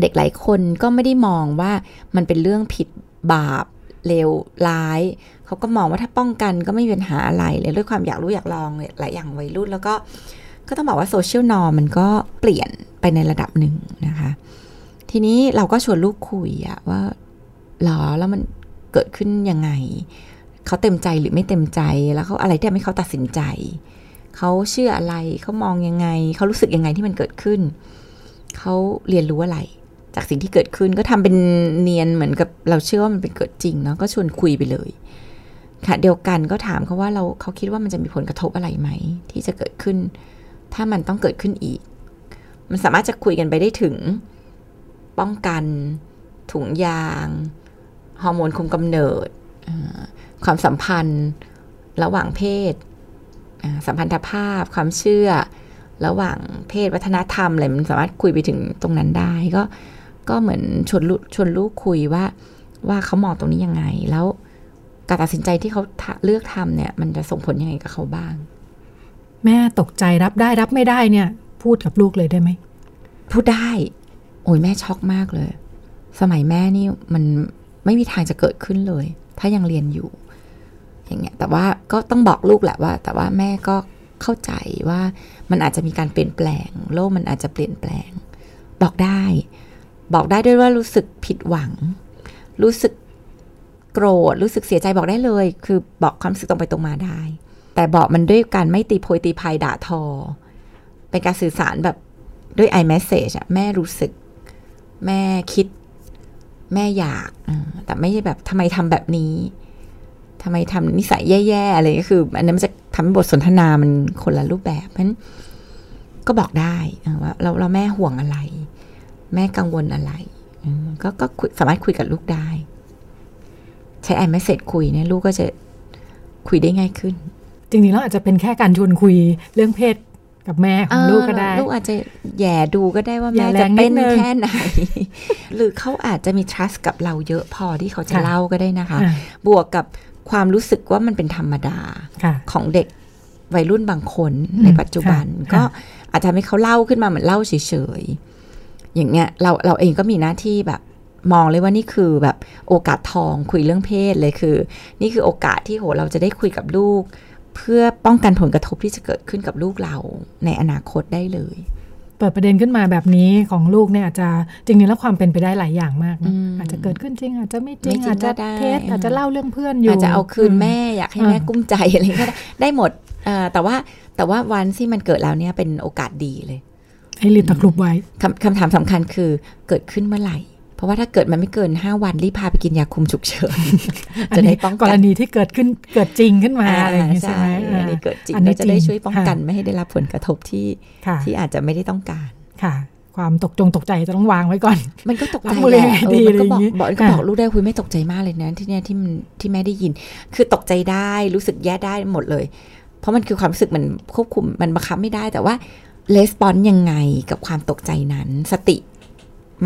เด็กหลายคนก็ไม่ได้มองว่ามันเป็นเรื่องผิดบาปเลวร้ายเขาก็มองว่าถ้าป้องกันก็ไม่มีปัญหาอะไรเลยด้วยความอยากรู้อยากลองหลายอย่างวัยรุ่นแล้วก็ก็ต้องบอกว่าโซเชียลนอร์มมันก็เปลี่ยนไปในระดับหนึ่งนะคะทีนี้เราก็ชวนลูกคุยอะว่าหรอแล้วมันเกิดขึ้นยังไงเขาเต็มใจหรือไม่เต็มใจแล้วเขาอะไรที่ทำให้เขาตัดสินใจ เขาเชื่ออะไรเขามองยังไงเขารู้สึกยังไงที่มันเกิดขึ้นเขาเรียนรู้อะไรจากสิ่งที่เกิดขึ้นก็ทำเป็นเนียนเหมือนกับเราเชื่อว่ามันเป็นเกิดจริงเนาะก็ชวนคุยไปเลยค่ะเดียวกันก็ถามเขาว่าเราเขาคิดว่ามันจะมีผลกระทบอะไรไหมที่จะเกิดขึ้นถ้ามันต้องเกิดขึ้นอีกมันสามารถจะคุยกันไปได้ถึงป้องกันถุงยางฮอร์โมนคุมกำเนิดความสัมพันธ์ระหว่างเพศสัมพันธภาพความเชื่อระหว่างเพศวัฒนธรรมอะไรมันสามารถคุยไปถึงตรงนั้นได้ก็ก็เหมือนชวนลูกชวนลูกคุยว่าว่าเขามองตรงนี้ยังไงแล้วการตัดสินใจที่เขาเลือกทำเนี่ยมันจะส่งผลยังไงกับเขาบ้างแม่ตกใจรับได้รับไม่ได้เนี่ยพูดกับลูกเลยได้ไหมพูดได้โอ้ยแม่ช็อกมากเลยสมัยแม่นี่มันไม่มีทางจะเกิดขึ้นเลยถ้ายังเรียนอยู่อย่างเงี้ยแต่ว่าก็ต้องบอกลูกแหละว่าแต่ว่าแม่ก็เข้าใจว่ามันอาจจะมีการเปลี่ยนแปลงโลกมันอาจจะเปลี่ยนแปลงบอกได้บอกได้ด้วยว่ารู้สึกผิดหวังรู้สึกโกรธรู้สึกเสียใจบอกได้เลยคือบอกความรู้สึกตรงไปตรงมาได้แต่บอกมันด้วยการไม่ตีโพยตีพายด่าทอเป็นการสื่อสารแบบด้วย ไอ แมสเสจ อะแม่รู้สึกแม่คิดแม่อยากแต่ไม่ใช่แบบทำไมทำแบบนี้ทำไมทำนิสัยแย่ๆอะไรก็คืออันนั้นมันจะทำให้บทสนทนามันคนละรูปแบบเพราะฉะนั้นก็บอกได้ว่าเราเราแม่ห่วงอะไรแม่กังวลอะไรก็ก็สามารถคุยกับลูกได้ใช้ ไอ แมสเสจ คุยเนี่ยลูกก็จะคุยได้ง่ายขึ้นจริงๆแล้วอาจจะเป็นแค่การชวนคุยเรื่องเพศกับแม่ของลูกก็ได้ลูกอาจจะแย่ดูก็ได้ว่าแม่จะเป็นแค่ไหนหรือเขาอาจจะมี trust กับเราเยอะพอที่เขาจะเล่าก็ได้นะคะบวกกับความรู้สึกว่ามันเป็นธรรมดาของเด็กวัยรุ่นบางคนในปัจจุบันก็อาจจะทำให้เขาเล่าขึ้นมาเหมือนเล่าเฉยๆอย่างเงี้ยเราเราเองก็มีหน้าที่แบบมองเลยว่านี่คือแบบโอกาสทองคุยเรื่องเพศเลยคือนี่คือโอกาสที่โหเราจะได้คุยกับลูกเพื่อป้องกันผลกระทบที่จะเกิดขึ้นกับลูกเราในอนาคตได้เลยเปิดประเด็นขึ้นมาแบบนี้ของลูกเนี่ยอาจจะจริงๆแล้วความเป็นไปได้หลายอย่างมากนะอาจจะเกิดขึ้นจริงอาจจะไม่จริงอาจจะเท็จอาจจะเล่าเรื่องเพื่อนอยู่อาจจะเอาคืนแม่อยากให้แม่กุ้มใจอะไรก็ได้ได้หมดแต่ว่าแต่ว่าวันที่มันเกิดแล้วเนี่ยเป็นโอกาสดีเลยให้รีบตะครุบไว้คำถามสำคัญคือเกิดขึ้นเมื่อไหร่เพราะว่าถ้าเกิดมันไม่เกินห้าวันรีบพาไปกินยาคุมฉุกเฉินจะได้ป้องกันกรณีที่เกิดขึ้นเกิดจริงขึ้นมาอะไรอย่างนี้ใช่ไหมอันนี้เกิดจริงก็จะได้ช่วยป้องกันไม่ให้ได้รับผลกระทบที่ที่อาจจะไม่ได้ต้องการค่ะความตกจงตกใจจะต้องวางไว้ก่อนมันก็ตกใจแหละมันก็บอกก็บอกลูกได้คุยไม่ตกใจมากเลยนะที่เนี่ยที่ที่แม่ได้ยินคือตกใจได้รู้สึกแย่ได้หมดเลยเพราะมันคือความรู้สึกมันควบคุมมันบังคับไม่ได้แต่ว่าレスปอนซ์ยังไงกับความตกใจนั้นสติ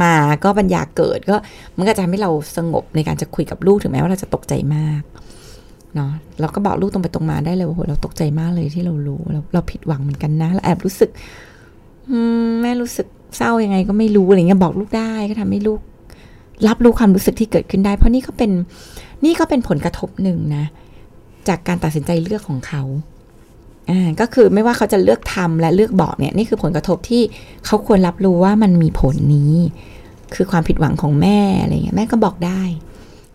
มาก็ปัญญาเกิดก็มันก็จะทำให้เราสงบในการจะคุยกับลูกถึงแม้ว่าเราจะตกใจมากเนาะเราก็บอกลูกตรงไปตรงมาได้เลยว่าโหเราตกใจมากเลยที่เรารู้เราเราผิดหวังเหมือนกันนะเราแอบรู้สึกแม่รู้สึกเศร้ายังไงก็ไม่รู้อะไรเงี้ยบอกลูกได้ก็ทำให้ลูกรับรู้ความรู้สึกที่เกิดขึ้นได้เพราะนี่ก็เป็นนี่ก็เป็นผลกระทบหนึ่งนะจากการตัดสินใจเลือกของเขาอ่าก็คือไม่ว่าเขาจะเลือกทำและเลือกบอกเนี่ยนี่คือผลกระทบที่เขาควรรับรู้ว่ามันมีผลนี้คือความผิดหวังของแม่อะไรเงี้ยแม่ก็บอกได้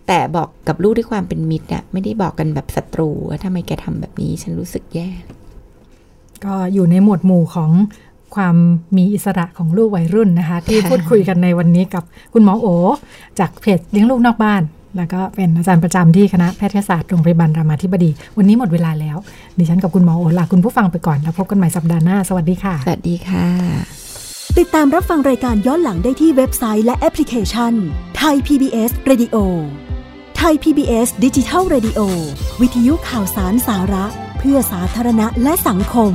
แต่บอกกับลูกด้วยความเป็นมิตรอะไม่ได้บอกกันแบบศัตรูว่าทำไมแกทำแบบนี้ฉันรู้สึกแย่ก็อยู่ในหมวดหมู่ของความมีอิสระของลูกวัยรุ่นนะคะที่พูดคุยกันในวันนี้กับคุณหมอโอจากเพจเลี้ยงลูกนอกบ้านแล้วก็เป็นอาจารย์ประจำที่คณะแพทยศาสตร์โรงพยาบาลรามาธิบดีวันนี้หมดเวลาแล้วดิฉันกับคุณหมอโอลาคุณผู้ฟังไปก่อนแล้วพบกันใหม่สัปดาห์หน้าสวัสดีค่ะสวัสดีค่ะติดตามรับฟังรายการย้อนหลังได้ที่เว็บไซต์และแอปพลิเคชัน Thai พี บี เอส Radio Thai พี บี เอส Digital Radio วิทยุข่าวสารสาระเพื่อสาธารณะและสังคม